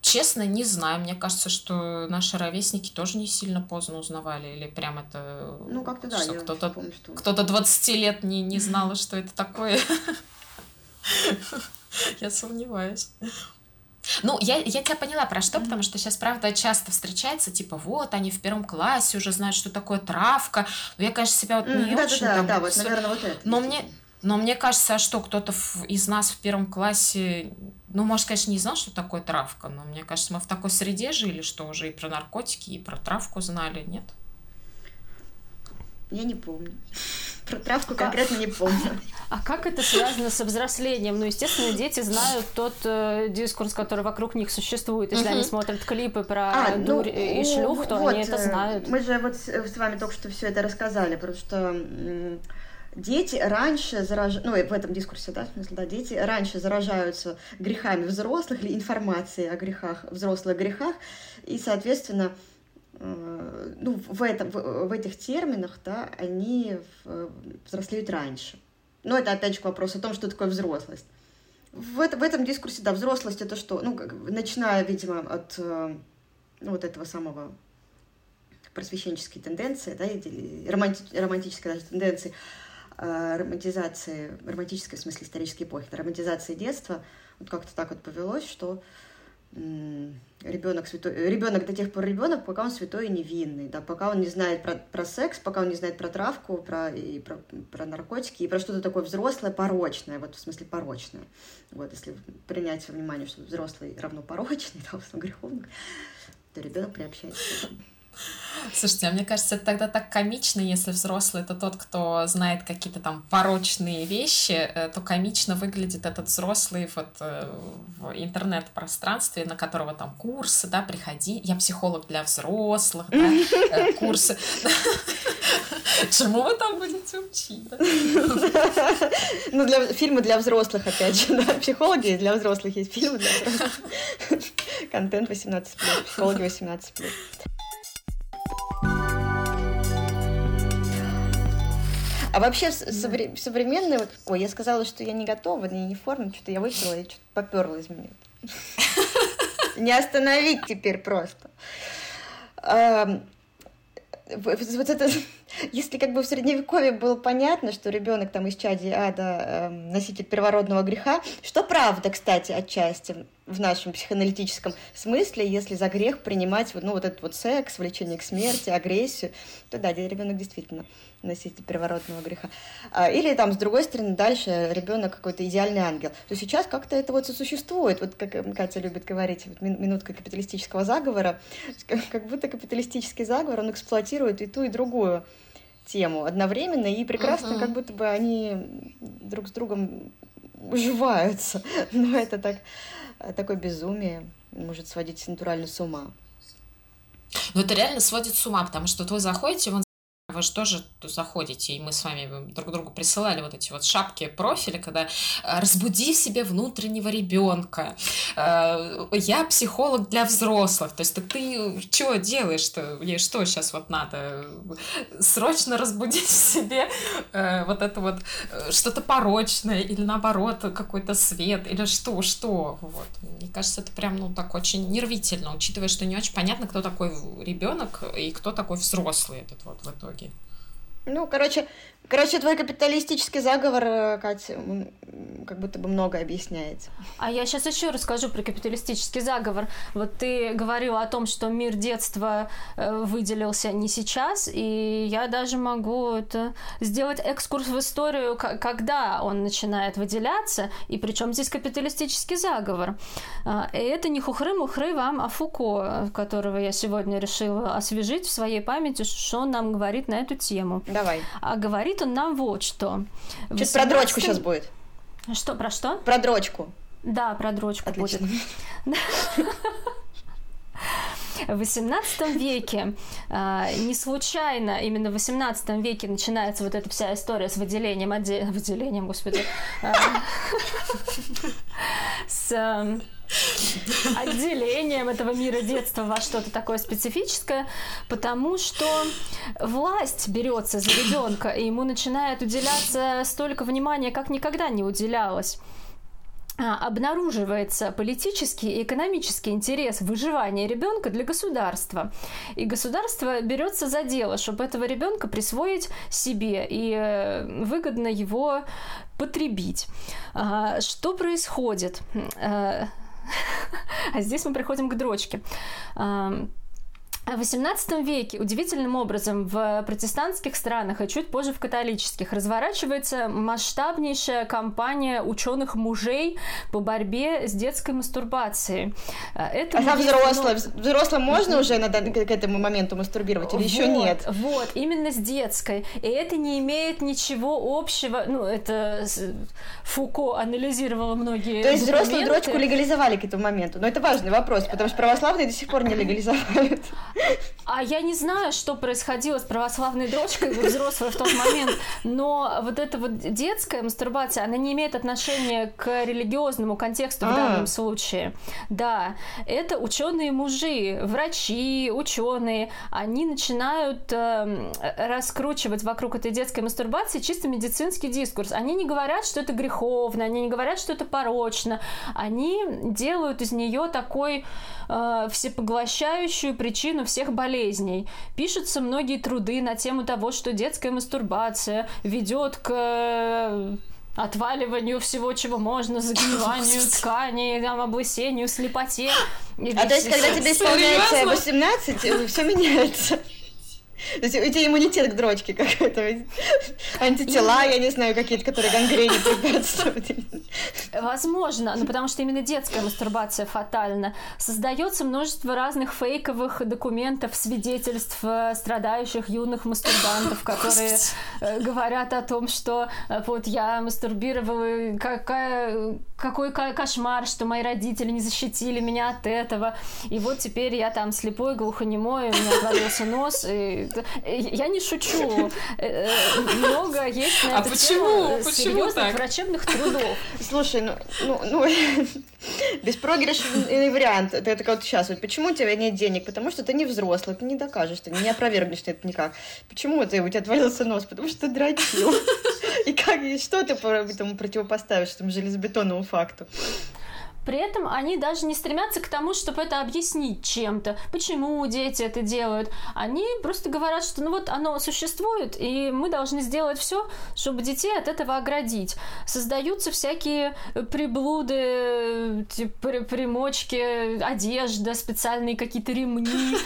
Честно, не знаю. Мне кажется, что наши ровесники тоже не сильно поздно узнавали. Или прям это... Ну, как-то да. Что, кто-то, помню, что... кто-то двадцать лет не, не знала, что это такое. Я сомневаюсь. Ну, я, я тебя поняла, про что, потому что сейчас, правда, часто встречается, типа, вот, они в первом классе уже знают, что такое травка. Но я, конечно, себя вот не очень... Да-да-да, да, вот, наверное, вот это. Но мне... Но мне кажется, а что, кто-то из нас в первом классе, ну, может, конечно, не знал, что такое травка, но мне кажется, мы в такой среде жили, что уже и про наркотики, и про травку знали, нет? Я не помню. Про травку конкретно не помню. А как это связано со взрослением? Ну, естественно, дети знают тот э, дискурс, который вокруг них существует. Если угу. они смотрят клипы про а, дурь ну, и шлюх, то вот, они это знают. Мы же вот с вами только что все это рассказали, просто... Дети раньше заражаются, ну, в этом дискурсе, да, в смысле, да, дети раньше заражаются грехами взрослых или информацией о грехах, взрослых грехах, и, соответственно, э, ну, в, этом, в, в этих терминах, да, они в, взрослеют раньше. Но это, опять же, вопрос о том, что такое взрослость. В, это, в этом дискурсе, да, взрослость – это что? Ну, как, начиная, видимо, от э, ну, вот этого самого... просвещенческие тенденции, да, романти- романтические даже тенденции, романтизации, романтической в смысле исторической эпохи, романтизации детства, вот как-то так вот повелось, что ребенок святой, ребенок до тех пор ребенок, пока он святой и невинный, да, пока он не знает про, про секс, пока он не знает про травку, про, и про, про наркотики и про что-то такое взрослое, порочное, вот в смысле порочное. Вот, если принять во внимание, что взрослый равно порочный, да, греховный, то ребенок приобщается. Слушайте, а мне кажется, это тогда так комично, если взрослый — это тот, кто знает какие-то там порочные вещи, то комично выглядит этот взрослый вот в интернет-пространстве, на которого там курсы, да, приходи, я психолог для взрослых, да, курсы. Чему вы там будете учить? Ну, фильмы для взрослых, опять же, да, психологи для взрослых есть, фильмы для взрослых. Контент восемнадцать плюс, психологи восемнадцать плюс. А вообще да. совре- современные... Вот, ой, я сказала, что я не готова, я не в форме, что-то я выпила, и что-то попёрло из меня. Не остановить теперь просто. Вот это... Если как бы в Средневековье было понятно, что ребенок там из чади ада, э, носитель первородного греха, что правда, кстати, отчасти в нашем психоаналитическом смысле, если за грех принимать ну, вот этот вот секс, влечение к смерти, агрессию, то да, ребенок действительно носитель первородного греха. Или там, с другой стороны, дальше ребенок какой-то идеальный ангел. То сейчас как-то это вот сосуществует. Вот как Катя любит говорить, вот минутка капиталистического заговора, как будто капиталистический заговор, он эксплуатирует и ту, и другую тему одновременно, и прекрасно, uh-huh. как будто бы они друг с другом уживаются. Но это так, такое безумие может сводить натурально с ума. Ну, это реально сводит с ума, потому что вот вы заходите в он... Вы же тоже заходите, и мы с вами друг другу присылали вот эти вот шапки профиля, когда «разбуди в себе внутреннего ребенка», «я психолог для взрослых», то есть ты, ты что делаешь-то, мне что сейчас вот надо, срочно разбудить в себе вот это вот что-то порочное, или наоборот какой-то свет, или что, что, вот. Мне кажется, это прям, ну, так очень нервительно, учитывая, что не очень понятно, кто такой ребенок и кто такой взрослый этот вот в итоге. Ну, короче, короче, твой капиталистический заговор, Катя, как будто бы много объясняет. А я сейчас еще расскажу про капиталистический заговор. Вот ты говорила о том, что мир детства выделился не сейчас, и я даже могу это сделать экскурс в историю, когда он начинает выделяться, и причем здесь капиталистический заговор. И это не хухры-мухры вам, а Фуко, которого я сегодня решила освежить в своей памяти, что он нам говорит на эту тему. Давай. А говорит он нам вот что. Сейчас про дрочку сейчас будет. Что, про что? Про дрочку. Да, про дрочку. Отлично. Будет. В восемнадцатом веке, не случайно именно в восемнадцатом веке начинается вот эта вся история с выделением, отде... выделением, господи, с... отделением этого мира детства во что-то такое специфическое, потому что власть берется за ребенка, и ему начинает уделяться столько внимания, как никогда не уделялось. Обнаруживается политический и экономический интерес выживания ребенка для государства. И государство берется за дело, чтобы этого ребенка присвоить себе и выгодно его потребить. Что происходит? А здесь мы приходим к дрочке. В восемнадцатом веке удивительным образом в протестантских странах и чуть позже в католических разворачивается масштабнейшая кампания ученых-мужей по борьбе с детской мастурбацией. Это а будет... взрослым? Взрослым можно уже надо к этому моменту мастурбировать или вот, еще нет? Вот, именно с детской. И это не имеет ничего общего. Ну, это Фуко анализировало многие То есть документы. Взрослую дрочку легализовали к этому моменту. Но это важный вопрос, потому что православные до сих пор не легализовали. А я не знаю, что происходило с православной дрочкой взрослой в тот момент, но вот эта вот детская мастурбация, она не имеет отношения к религиозному контексту в данном случае. Да, это ученые-мужи, врачи, ученые, они начинают э, раскручивать вокруг этой детской мастурбации чисто медицинский дискурс. Они не говорят, что это греховно, они не говорят, что это порочно, они делают из нее такой э, всепоглощающую причину всех болезней. Пишутся многие труды на тему того, что детская мастурбация ведет к отваливанию всего, чего можно, загниванию тканей, там, облысению, слепоте. И а то есть, когда тебе исполняется восемнадцать, все меняется. То есть у тебя иммунитет к дрочке какой-то, антитела, я не знаю, какие-то, которые гангрени препятствуют. Возможно, но потому что именно детская мастурбация фатальна. Создается множество разных фейковых документов, свидетельств страдающих юных мастурбантов, которые говорят о том, что вот я мастурбировала, какая, какой кошмар, что мои родители не защитили меня от этого, и вот теперь я там слепой, глухонемой, у меня отвалился нос, и я не шучу. Много есть на а эту почему? Тему серьезных врачебных трудов. Слушай, ну, ну, ну беспроигрышный вариант. Это как вот сейчас. Вот почему у тебя нет денег? Потому что ты не взрослый, ты не докажешь, ты не опровергнешь ты это никак. Почему ты, у тебя отвалился нос? Потому что ты дрочил. И как, и что ты этому противопоставишь, этому железобетонному факту? При этом они даже не стремятся к тому, чтобы это объяснить чем-то, почему дети это делают. Они просто говорят, что ну вот оно существует, и мы должны сделать все, чтобы детей от этого оградить. Создаются всякие приблуды, типа, примочки, одежда, специальные какие-то ремни,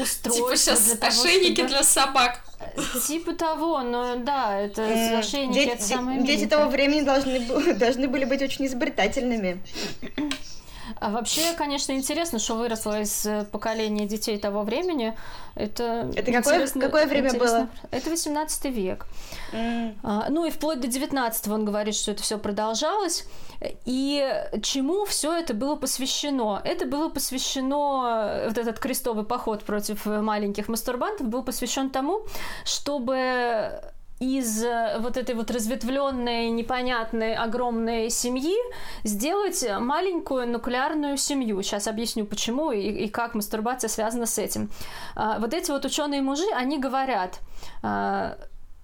устройства. Типа ошейники для собак. Типа того, но да, это ошейники, это самое милое. Дети того времени должны были быть очень изобретательными. А вообще, конечно, интересно, что выросло из поколения детей того времени. Это, это какое, какое время интересно. Было? Это восемнадцатый век. Mm. А, ну и вплоть до девятнадцатого он говорит, что это все продолжалось. И чему все это было посвящено? Это было посвящено, вот этот крестовый поход против маленьких мастурбантов был посвящен тому, чтобы из вот этой вот разветвленной, непонятной, огромной семьи сделать маленькую нуклеарную семью. Сейчас объясню, почему и, и как мастурбация связана с этим. А, вот эти вот ученые-мужи, они говорят... А,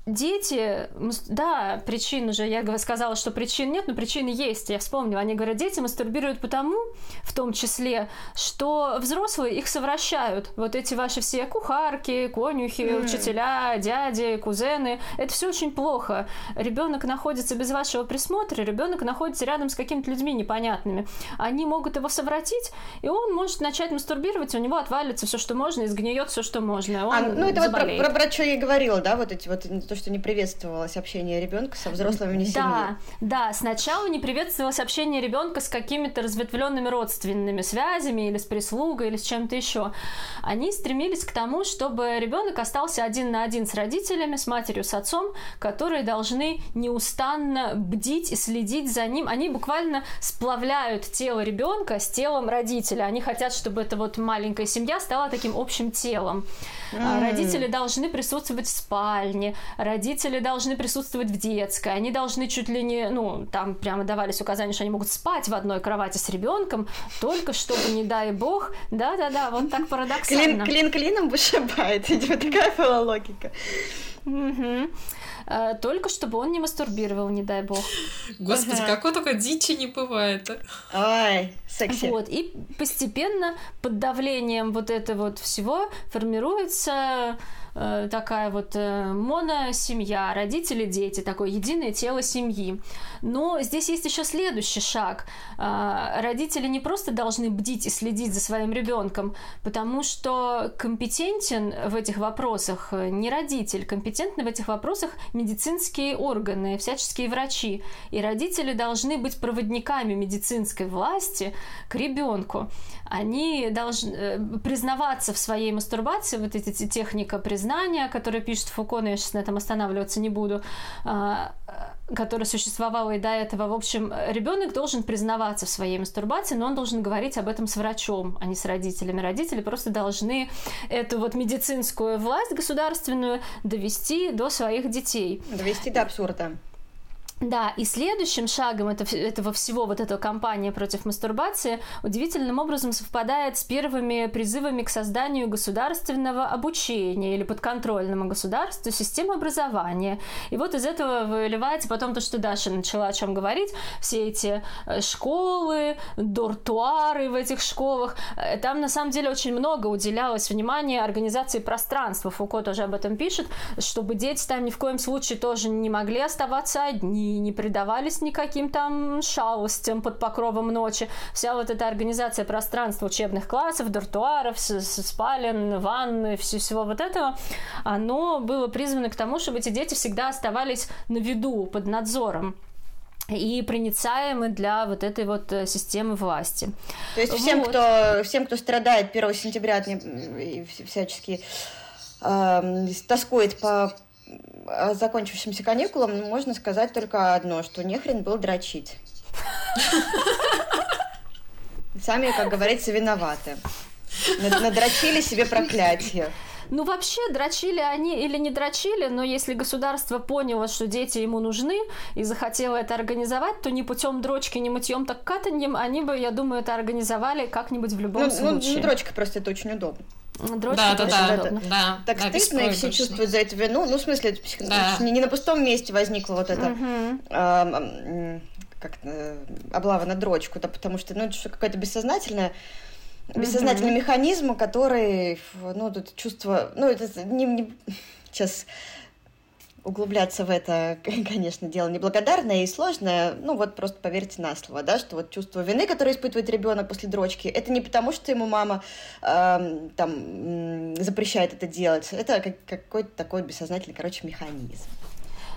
дети, да, причин уже, я сказала, что причин нет, но причины есть, я вспомнила, они говорят, дети мастурбируют потому, в том числе, что взрослые их совращают, вот эти ваши все кухарки, конюхи, mm. учителя, дяди, кузены, это все очень плохо, ребенок находится без вашего присмотра, ребенок находится рядом с какими-то людьми непонятными, они могут его совратить, и он может начать мастурбировать, у него отвалится все, что можно, и сгниет все, что можно, он а, ну это заболеет. Вот про, про, про что я говорила, да, вот эти вот то, что не приветствовалось общение ребенка со взрослыми вне семьи. Да, да, сначала не приветствовалось общение ребенка с какими-то разветвленными родственными связями или с прислугой, или с чем-то еще. Они стремились к тому, чтобы ребенок остался один на один с родителями, с матерью, с отцом, которые должны неустанно бдить и следить за ним. Они буквально сплавляют тело ребенка с телом родителя. Они хотят, чтобы эта вот маленькая семья стала таким общим телом. Mm. Родители должны присутствовать в спальне, родители должны присутствовать в детской, они должны чуть ли не, ну, там прямо давались указания, что они могут спать в одной кровати с ребенком, только чтобы, не дай бог, да-да-да, вот так парадоксально. Клин, клин клином вышибает, вот такая была логика. Угу. Только чтобы он не мастурбировал, не дай бог. Господи, ага. Какой только дичи не бывает. Ой, секси. Вот, и постепенно под давлением вот этого вот всего формируется э, такая вот э, моносемья, родители, дети, такое единое тело семьи. Но здесь есть еще следующий шаг. Э, родители не просто должны бдить и следить за своим ребенком, потому что компетентен в этих вопросах не родитель, компетентны в этих вопросах медицинские органы, всяческие врачи, и родители должны быть проводниками медицинской власти к ребенку. Они должны признаваться в своей мастурбации, вот эта техника признания, которую пишет Фуко, но я сейчас на этом останавливаться не буду, которая существовала и до этого. В общем, ребенок должен признаваться в своей мастурбации, но он должен говорить об этом с врачом, а не с родителями. Родители просто должны эту вот медицинскую власть государственную довести до своих детей. Довести до абсурда. Да, и следующим шагом этого всего, вот эта кампания против мастурбации, удивительным образом совпадает с первыми призывами к созданию государственного обучения или подконтрольному государству системы образования. И вот из этого выливается потом то, что Даша начала о чем говорить, все эти школы, дортуары в этих школах. Там, на самом деле, очень много уделялось внимания организации пространства. Фуко тоже об этом пишет, чтобы дети там ни в коем случае тоже не могли оставаться одни, и не предавались никаким там шалостям под покровом ночи. Вся вот эта организация пространства учебных классов, дартуаров, спален, ванны, всего вот этого, оно было призвано к тому, чтобы эти дети всегда оставались на виду, под надзором и проницаемы для вот этой вот системы власти. То есть всем, вот. кто, всем, кто страдает первого сентября от не... всячески э, тоскует по закончившимся каникулам, можно сказать только одно, что нехрен был дрочить. Сами, как говорится, виноваты. Надрочили себе проклятие. Ну, вообще, дрочили они или не дрочили, но если государство поняло, что дети ему нужны, и захотело это организовать, то ни путем дрочки, ни мытьем, так катаньем, они бы, я думаю, это организовали как-нибудь в любом ну, случае. Ну, дрочка просто, это очень удобно. Дрочка, да, да, да, удобно. Да, так да, стыдно, и все чувствуют за это вину. Ну, в смысле, да. не на пустом месте возникла вот эта... Угу. Э, как облава на дрочку, да, потому что, ну, это что, какая-то бессознательная бессознательный mm-hmm. механизм, который, ну, тут чувство, ну, это не, не... сейчас углубляться в это, конечно, дело неблагодарное и сложное, ну, вот просто поверьте на слово, да, что вот чувство вины, которое испытывает ребенок после дрочки, это не потому, что ему мама э, там запрещает это делать, это как, какой-то такой бессознательный, короче, механизм.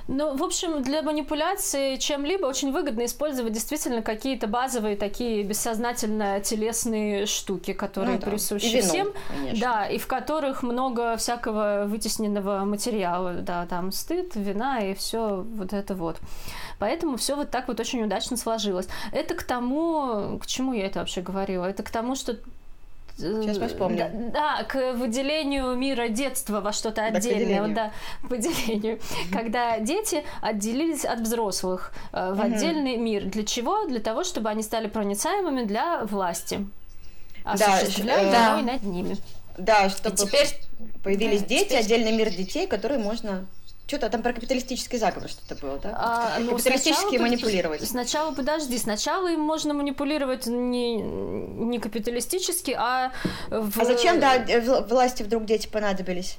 Ну, в общем, для манипуляции чем-либо очень выгодно использовать действительно какие-то базовые такие бессознательно-телесные штуки, которые ну, да. присущи всем, конечно. Да, и в которых много всякого вытесненного материала, да, там стыд, вина и все вот это вот. Поэтому все вот так вот очень удачно сложилось. Это к тому, к чему я это вообще говорила? Это к тому, что Сейчас мы вспомним. Да, да, к выделению мира детства во что-то отдельное. Да, к выделению. Mm-hmm. Когда дети отделились от взрослых э, в mm-hmm. отдельный мир. Для чего? Для того, чтобы они стали проницаемыми для власти. Осуществляя да. над ними. Да, чтобы теперь... появились да, дети, теперь... отдельный мир детей, которые можно... Что-то там про капиталистический заговор что-то было, да? А, ну, капиталистические сначала, манипулировать. Сначала, подожди, сначала им можно манипулировать не, не капиталистически, а... В... А зачем, да, власти вдруг дети понадобились?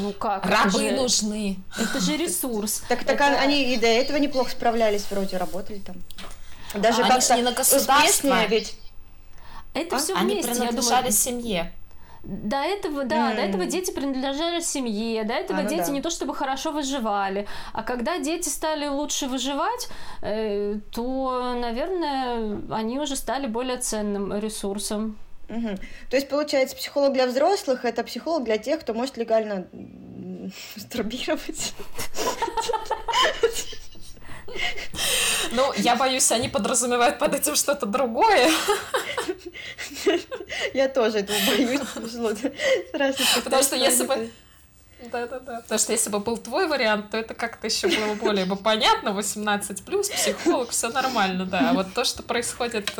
Ну как? Рабы это же... нужны. Это же ресурс. Так, так это... они и до этого неплохо справлялись, вроде работали там. Даже а как-то успешнее ведь. Это а? все вместе, они принадлежали семье. До этого, да, mm. до этого дети принадлежали семье, до этого а, ну дети да. не то чтобы хорошо выживали, а когда дети стали лучше выживать, э, то, наверное, они уже стали более ценным ресурсом. Угу. То есть, получается, психолог для взрослых – это психолог для тех, кто может легально мастурбировать. Ну, я боюсь, они подразумевают под этим что-то другое. Я тоже этого боюсь. Потому что если бы... Да-да-да. Потому что если бы был твой вариант, то это как-то еще было более бы понятно. восемнадцать плюс, психолог, все нормально, да. А вот то, что происходит...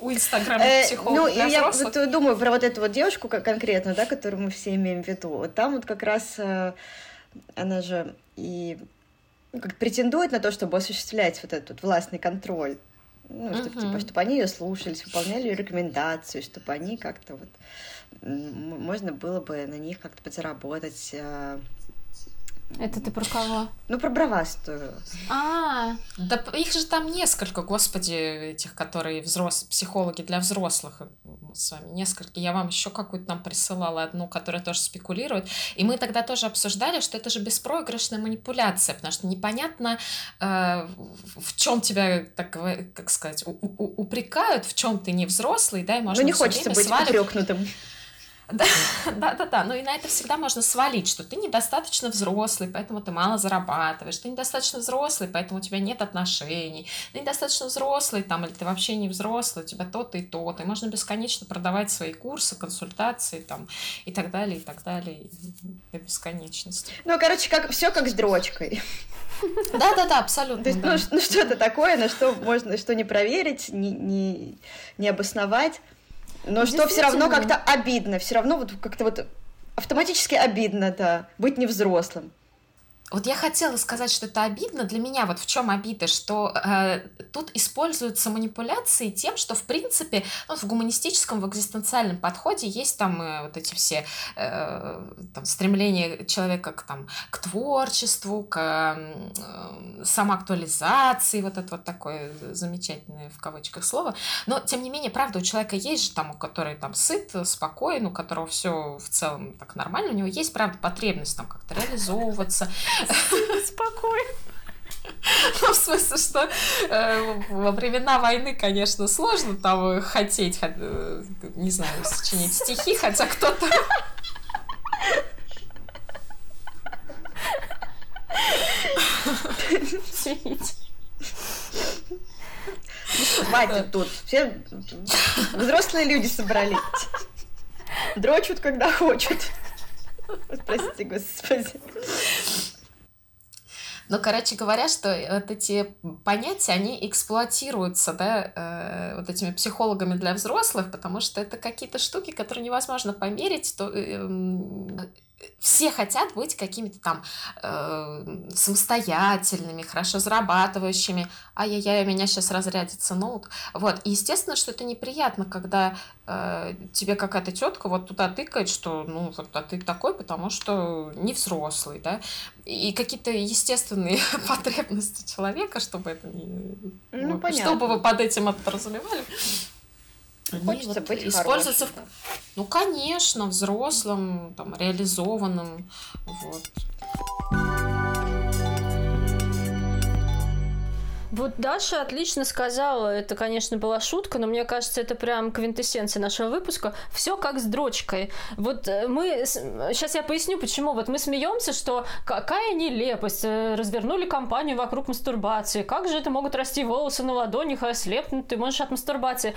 У инстаграма психолога. Э, ну, я вот думаю про вот эту вот девушку конкретно, да, которую мы все имеем в виду. Вот там вот как раз она же и... как претендует на то, чтобы осуществлять вот этот вот властный контроль, ну, чтобы, uh-huh. типа, чтобы они ее слушались, выполняли ее рекомендацию, чтобы они как-то вот... Можно было бы на них как-то подзаработать. Это ты про кого? Ну, про бровастую. А, да их же там несколько, господи, этих, которые взрослые, психологи для взрослых с вами, несколько. Я вам еще какую-то нам присылала одну, которая тоже спекулирует. И мы тогда тоже обсуждали, что это же беспроигрышная манипуляция, потому что непонятно, э, в чем тебя, так, как сказать, у- у- упрекают, в чем ты не взрослый, да, и можно... Ну, не хочется быть свалив... упрекнутым. Да-да-да, ну и на это всегда можно свалить, что ты недостаточно взрослый, поэтому ты мало зарабатываешь, ты недостаточно взрослый, поэтому у тебя нет отношений, ты недостаточно взрослый, там, или ты вообще не взрослый, у тебя то-то и то-то, и можно бесконечно продавать свои курсы, консультации, там, и так далее, и так далее, до бесконечности. Ну, короче, как, все как с дрочкой. Да-да-да, абсолютно. То есть, да. ну, ну, что-то такое, на что можно, что не проверить, не, не, не обосновать. Но что все равно как-то обидно, все равно вот как-то вот автоматически обидно, да, быть невзрослым. Вот я хотела сказать, что это обидно. Для меня вот в чем обида, что э, тут используются манипуляции тем, что в принципе ну, в гуманистическом, в экзистенциальном подходе есть там э, вот эти все э, там, стремления человека к, там, к творчеству, к э, самоактуализации, вот это вот такое замечательное в кавычках слово. Но тем не менее, правда, у человека есть же там, у которого там сыт, спокоен, у которого все в целом так нормально, у него есть, правда, потребность там как-то реализовываться. Спокойно. Ну, в смысле, что э, во времена войны, конечно, сложно там хотеть, хот... не знаю, сочинить стихи, хотя кто-то... Хватит тут. Все взрослые люди собрались. Дрочут, когда хочут. Прости, господи. Ну, короче говоря, что вот эти понятия, они эксплуатируются, да, э, вот этими психологами для взрослых, потому что это какие-то штуки, которые невозможно померить, то... Э, э, все хотят быть какими-то там э, самостоятельными, хорошо зарабатывающими. Ай-яй-яй, у меня сейчас разрядится ноут. Вот. И естественно, что это неприятно, когда э, тебе какая-то тетка вот туда тыкает, что ну вот а ты такой, потому что не взрослый, да. И какие-то естественные потребности человека, чтобы это не... Ну, понятно. Чтобы вы под этим подразумевали. Хочется вот быть используется хорошим, в... Ну, конечно, взрослым, там, реализованным. Вот. Вот Даша отлично сказала, это, конечно, была шутка, но мне кажется, это прям квинтэссенция нашего выпуска. Все как с дрочкой. Вот мы, сейчас я поясню, почему. Вот мы смеемся, что какая нелепость, развернули кампанию вокруг мастурбации. Как же это могут расти волосы на ладонях, а ослепнуть ты можешь от мастурбации?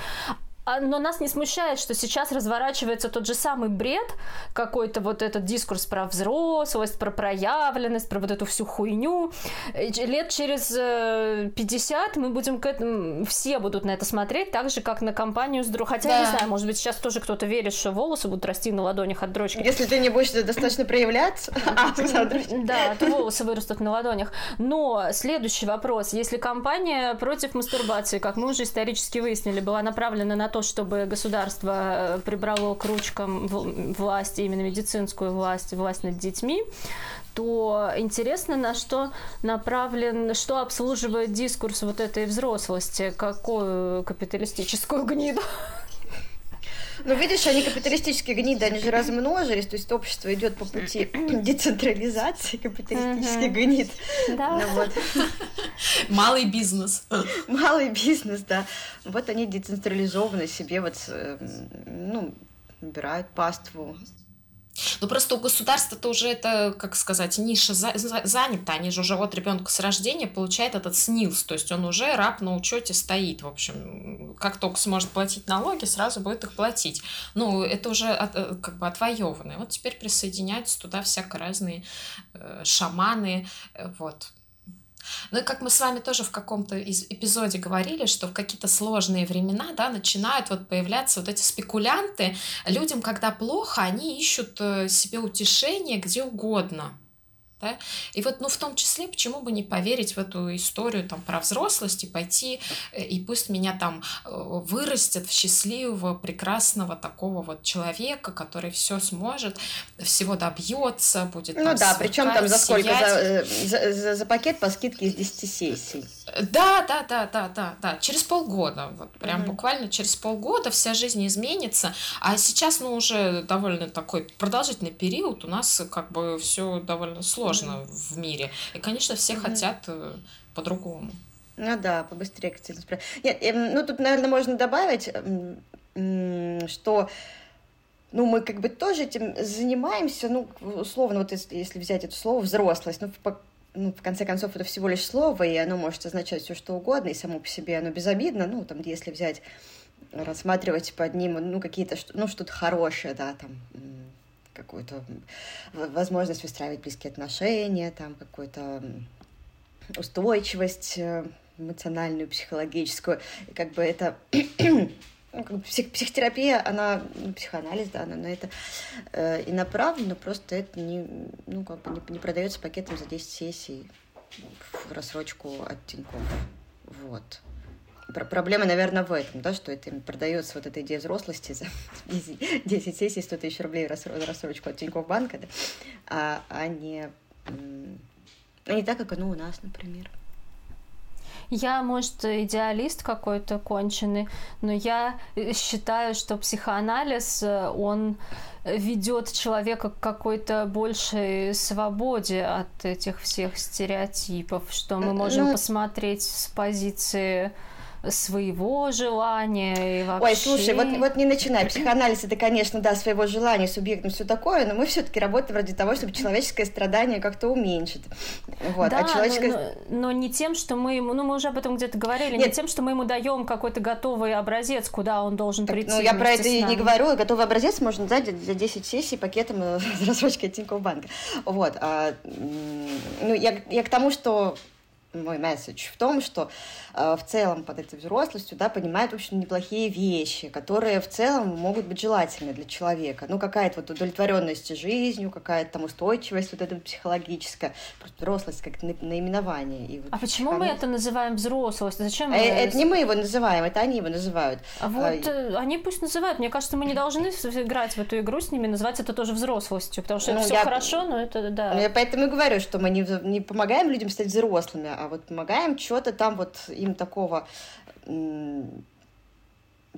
Но нас не смущает, что сейчас разворачивается тот же самый бред, какой-то вот этот дискурс про взрослость, про проявленность, про вот эту всю хуйню. Лет через пятьдесят мы будем к этому... Все будут на это смотреть, так же, как на кампанию с дрочкой. Хотя, да. Я не знаю, может быть, сейчас тоже кто-то верит, что волосы будут расти на ладонях от дрочки. Если ты не будешь достаточно проявляться, да, то волосы вырастут на ладонях. Но следующий вопрос. Если кампания против мастурбации, как мы уже исторически выяснили, была направлена на то, чтобы государство прибрало к ручкам власть, именно медицинскую власть, власть над детьми, то интересно, на что направлен, что обслуживает дискурс вот этой взрослости, какую капиталистическую гниду. Ну, видишь, они капиталистические гниды, они же размножились, то есть общество идет по пути децентрализации, капиталистический угу. гнид. Да. Ну, вот. Малый бизнес. Малый бизнес, да. Вот они децентрализованно себе вот, ну, убирают паству. Ну, просто у государства-то уже это, как сказать, ниша за, за, занята. Они же уже от ребенка с рождения получают этот снилс. То есть он уже раб на учете стоит. В общем, как только сможет платить налоги, сразу будет их платить. Ну, это уже от, как бы отвоеванное. Вот теперь присоединяются туда всяко разные э, шаманы. Э, вот. Ну и как мы с вами тоже в каком-то из эпизоде говорили, что в какие-то сложные времена, да, начинают вот появляться вот эти спекулянты. Людям, когда плохо, они ищут себе утешение где угодно. Да? И вот, ну, в том числе, почему бы не поверить в эту историю там, про взрослость и пойти, и пусть меня там вырастет в счастливого, прекрасного такого вот человека, который все сможет, всего добьется, будет там, ну да, причем там за сколько? За, за, за, за пакет по скидке из десяти сессий. Да, да, да, да, да, да. Через полгода, вот прям mm-hmm. буквально через полгода вся жизнь изменится, а сейчас, ну, уже довольно такой продолжительный период, у нас как бы все довольно сложно. Сложно в мире. И, конечно, все mm-hmm. хотят по-другому. Ну да, побыстрее. Нет, ну тут, наверное, можно добавить, что ну, мы как бы тоже этим занимаемся, ну, условно, вот если взять это слово «взрослость», ну, по, ну, в конце концов, это всего лишь слово, и оно может означать все что угодно, и само по себе оно безобидно, ну, там, если взять, рассматривать под ним, ну, какие-то, ну, что-то хорошее, да, там, какую-то возможность выстраивать близкие отношения, там какую-то устойчивость эмоциональную, психологическую. И как бы это ну, как бы псих, психотерапия, она, ну, психоанализ, да, она на это э, и направлена, просто это не, ну, как бы не, не продается пакетом за десять сессий в рассрочку от Тинькофф. Вот. Проблема, наверное, в этом, да, что это им продается вот эта идея взрослости за десять сессий, сто тысяч рублей рассрочку от Тинькофф банка, да, а, а, не, а не так, как оно у нас, например. Я, может, идеалист какой-то конченый, но я считаю, что психоанализ, он ведет человека к какой-то большей свободе от этих всех стереотипов, что мы можем ну... посмотреть с позиции своего желания и вообще... Ой, слушай, вот, вот не начинай. Психоанализ — это, конечно, да, своего желания, субъектом, все такое, но мы все-таки работаем ради того, чтобы человеческое страдание как-то уменьшить. Вот. Да, а человеческое... но, но, но не тем, что мы ему... Ну, мы уже об этом где-то говорили. Нет. Не тем, что мы ему даем какой-то готовый образец, куда он должен так, прийти. Ну, я про это и не говорю. Готовый образец можно дать за десять сессий пакетом рассрочки от Тинькофф банка. Вот. А, ну, я, я к тому, что... мой месседж в том, что э, в целом под этой взрослостью, да, понимают, в общем, неплохие вещи, которые в целом могут быть желательны для человека. Ну, какая-то вот удовлетворенность жизнью, какая-то там устойчивость вот эта психологическая, взрослость как на- наименование. И вот а почему мы это называем взрослость? Зачем? Э, мы... Это не мы его называем, это они его называют. А вот а, они пусть называют. Мне кажется, мы не должны играть в эту игру с ними, называть это тоже взрослостью, потому что ну, это все я... хорошо, но это да. Я поэтому и говорю, что мы не, не помогаем людям стать взрослыми, а вот помогаем что-то там вот им такого м-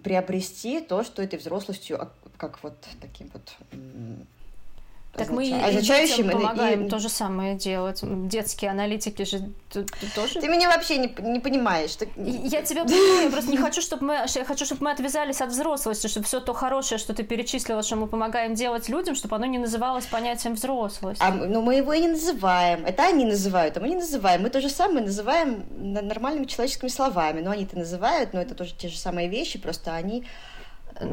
приобрести, то, что этой взрослостью, как вот таким вот... М- Так мы и детям помогаем и... то же самое делать. Детские аналитики же тоже... Ты меня вообще не, не понимаешь. Ты... Я тебя понимаю, я просто не хочу, чтобы мы... Я хочу, чтобы мы отвязались от взрослости, чтобы все то хорошее, что ты перечислила, что мы помогаем делать людям, чтобы оно не называлось понятием взрослость. А, ну, мы его и не называем. Это они называют, а мы не называем. Мы то же самое называем нормальными человеческими словами. Но они-то называют, но это тоже те же самые вещи, просто они...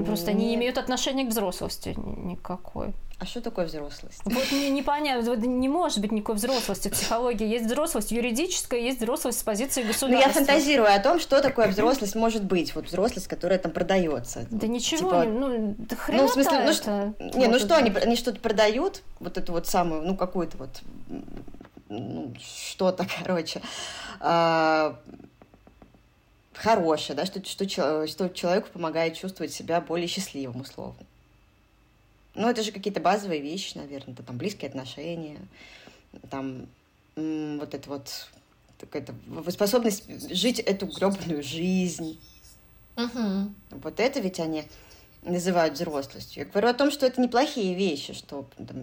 Просто они не имеют отношения к взрослости никакой. А что такое взрослость? Вот мне непонятно, вот не может быть никакой взрослости в психологии. Есть взрослость юридическая, есть взрослость с позиции государства. Но я фантазирую о том, что такое взрослость может быть. Вот взрослость, которая там продается. Да вот, ничего, типа, ну да хрена ну, в смысле, ну, это. Не, ну что, они, они что-то продают, вот эту вот самую, ну какую-то вот, ну что-то, короче, а- хорошее, да, что, что, что человеку помогает чувствовать себя более счастливым, условно. Ну, это же какие-то базовые вещи, наверное, да, там близкие отношения, там м- вот эта вот какая-то способность жить эту грёбаную жизнь. Угу. Вот это ведь они называют взрослостью. Я говорю о том, что это неплохие вещи, что там,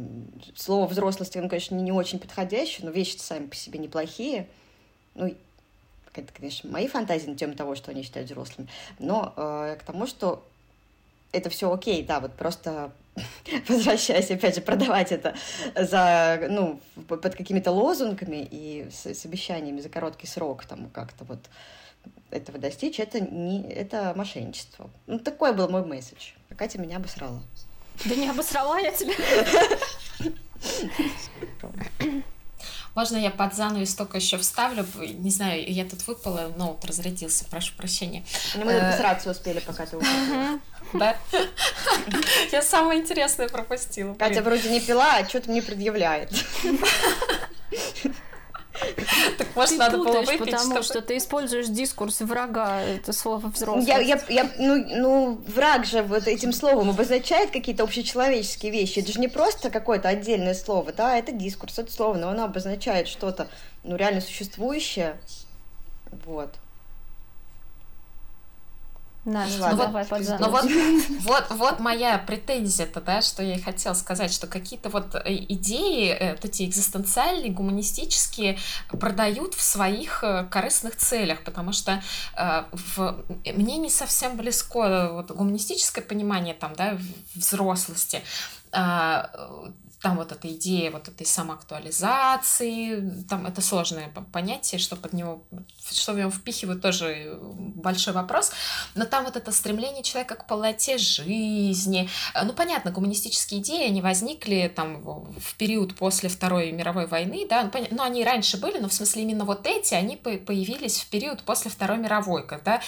слово взрослость, оно, конечно, не очень подходящее, но вещи сами по себе неплохие. Ну, это, конечно, мои фантазии на тему того, что они считают взрослыми, но э, к тому, что это все окей, да, вот просто возвращаясь, опять же, продавать это за, ну, под какими-то лозунгами и с, с обещаниями за короткий срок там как-то вот этого достичь, это, не, это мошенничество. Ну, такой был мой месседж. Катя меня обосрала. Да не обосрала я тебя. Можно я под занавес только еще вставлю? Не знаю, я тут выпала, ноут разрядился, прошу прощения. Но мы сразу успели, пока ты уходила. Да? Я самое интересное пропустила. Катя вроде не пила, а что-то мне предъявляет. Так, может, надо было выпить, потому что ты используешь дискурс врага, это слово взрослый. Я, я, я, ну, ну, враг же вот этим словом обозначает какие-то общечеловеческие вещи. Это же не просто какое-то отдельное слово, да, это дискурс, это слово, но оно обозначает что-то, ну, реально существующее, вот. Наш, ну, давай, вот, ну, вот, вот, вот моя претензия-то, да, что я и хотела сказать, что какие-то вот идеи, вот эти экзистенциальные, гуманистические, продают в своих корыстных целях, потому что э, в, мне не совсем близко вот, гуманистическое понимание там, да, взрослости, э, там вот эта идея вот этой самоактуализации, там это сложное понятие, что под него, что в него впихивают, тоже большой вопрос, но там вот это стремление человека к полноте жизни, ну понятно, коммунистические идеи, они возникли там в период после Второй мировой войны, да, ну они раньше были, но в смысле именно вот эти, они появились в период после Второй мировой, когда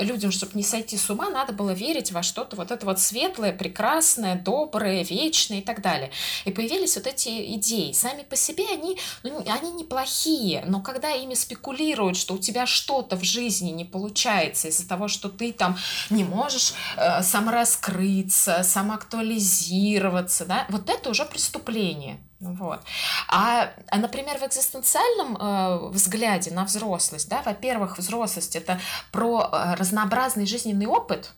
людям, чтобы не сойти с ума, надо было верить во что-то вот это вот светлое, прекрасное, доброе, вечное и так далее. И появились вот эти идеи. Сами по себе они, ну, они неплохие, но когда ими спекулируют, что у тебя что-то в жизни не получается из-за того, что ты там не можешь э, самораскрыться, самоактуализироваться, да, вот это уже преступление. Вот. А, а, например, в экзистенциальном э, взгляде на взрослость, да, во-первых, взрослость — это про э, разнообразный жизненный опыт.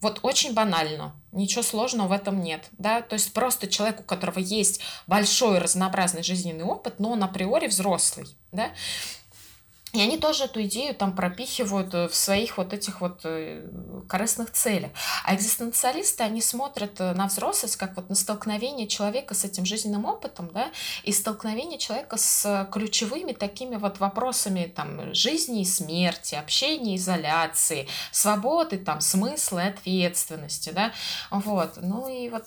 Вот очень банально, ничего сложного в этом нет, да, то есть просто человек, у которого есть большой разнообразный жизненный опыт, но он априори взрослый, да, и они тоже эту идею там пропихивают в своих вот этих вот корыстных целях. А экзистенциалисты, они смотрят на взрослость как вот на столкновение человека с этим жизненным опытом, да, и столкновение человека с ключевыми такими вот вопросами там жизни и смерти, общения, изоляции, свободы, там, смысла и ответственности, да, вот. Ну и вот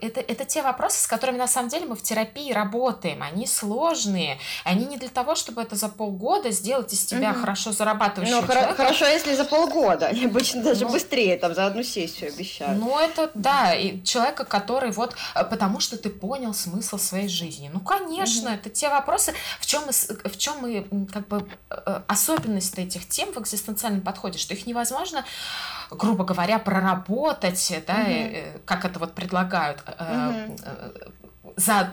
это, это те вопросы, с которыми на самом деле мы в терапии работаем, они сложные, они не для того, чтобы это за полгода сделать из тебя угу. хорошо зарабатывающего человека. Хорошо, если за полгода. Они обычно даже ну, быстрее, там, за одну сессию обещают. Ну, это, да, и человека, который вот, потому что ты понял смысл своей жизни. Ну, конечно, угу. это те вопросы, в чем, в чем и, как бы, особенность этих тем в экзистенциальном подходе, что их невозможно, грубо говоря, проработать, да, угу. и, как это вот предлагают, угу. за...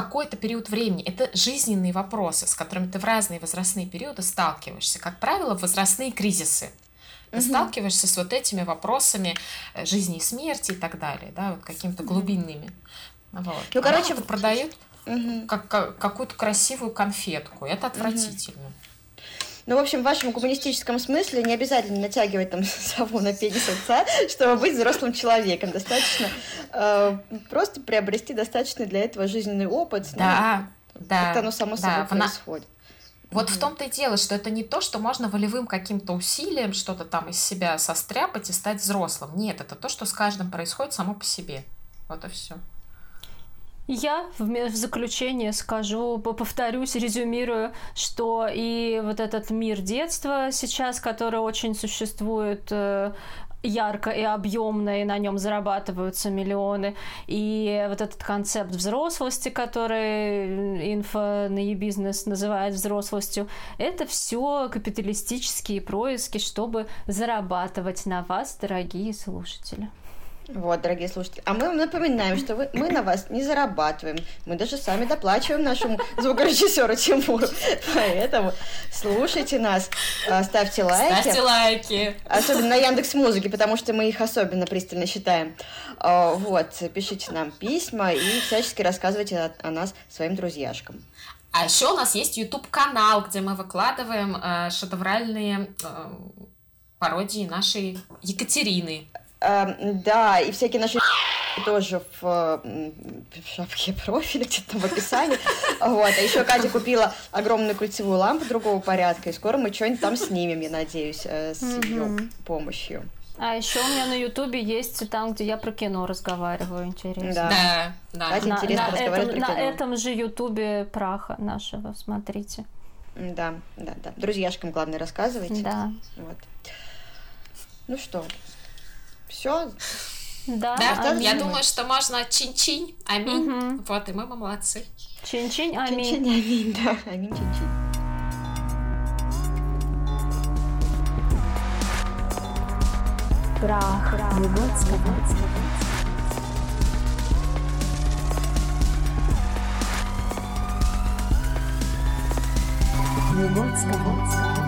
какой-то период времени. Это жизненные вопросы, с которыми ты в разные возрастные периоды сталкиваешься. Как правило, возрастные кризисы. Ты угу. сталкиваешься с вот этими вопросами жизни и смерти и так далее, да, вот какими-то глубинными. Вот. Ну, а короче, вот продают угу. как, как, какую-то красивую конфетку. Это отвратительно. Угу. Ну, в общем, в вашем коммунистическом смысле не обязательно натягивать там сову на пенис отца, чтобы быть взрослым человеком. Достаточно э, просто приобрести достаточный для этого жизненный опыт. Да, ну, да. Это оно само собой да, происходит. Она... Вот mm-hmm. в том-то и дело, что это не то, что можно волевым каким-то усилием что-то там из себя состряпать и стать взрослым. Нет, это то, что с каждым происходит само по себе. Вот и все. Я в заключение скажу, повторюсь, резюмирую, что и вот этот мир детства сейчас, который очень существует ярко и объемно, и на нем зарабатываются миллионы, и вот этот концепт взрослости, который инфо-бизнес называет взрослостью, это все капиталистические происки, чтобы зарабатывать на вас, дорогие слушатели. Вот, дорогие слушатели. А мы вам напоминаем, что вы, мы на вас не зарабатываем. Мы даже сами доплачиваем нашему звукорежиссеру Тимуру. Поэтому слушайте нас, ставьте лайки. Ставьте лайки. Особенно на Яндекс.Музыке, потому что мы их особенно пристально считаем. Вот, пишите нам письма и всячески рассказывайте о, о нас своим друзьяшкам. А еще у нас есть YouTube-канал, где мы выкладываем э, шедевральные э, пародии нашей Екатерины. Да, и всякие наши тоже в, в шапке профиля, где-то в описании. Вот. А еще Катя купила огромную кольцевую лампу другого порядка, и скоро мы что-нибудь там снимем, я надеюсь, с ее помощью. А еще у меня на Ютубе есть там, где я про кино разговариваю, интересно. Да, да. Катя на, интересно на разговаривает этом, про кино. На этом же Ютубе праха нашего, смотрите. Да, да, да. Друзьяшкам, главное, рассказывайте. Да. Вот. Ну что... Все? Да. да я думаю, что можно чин-чинь, аминь. Угу. Вот, и мы, мы молодцы. Чин-чинь, аминь. Чин-чинь, аминь, да. Аминь, чин-чинь. Прах Выготского. Выготского.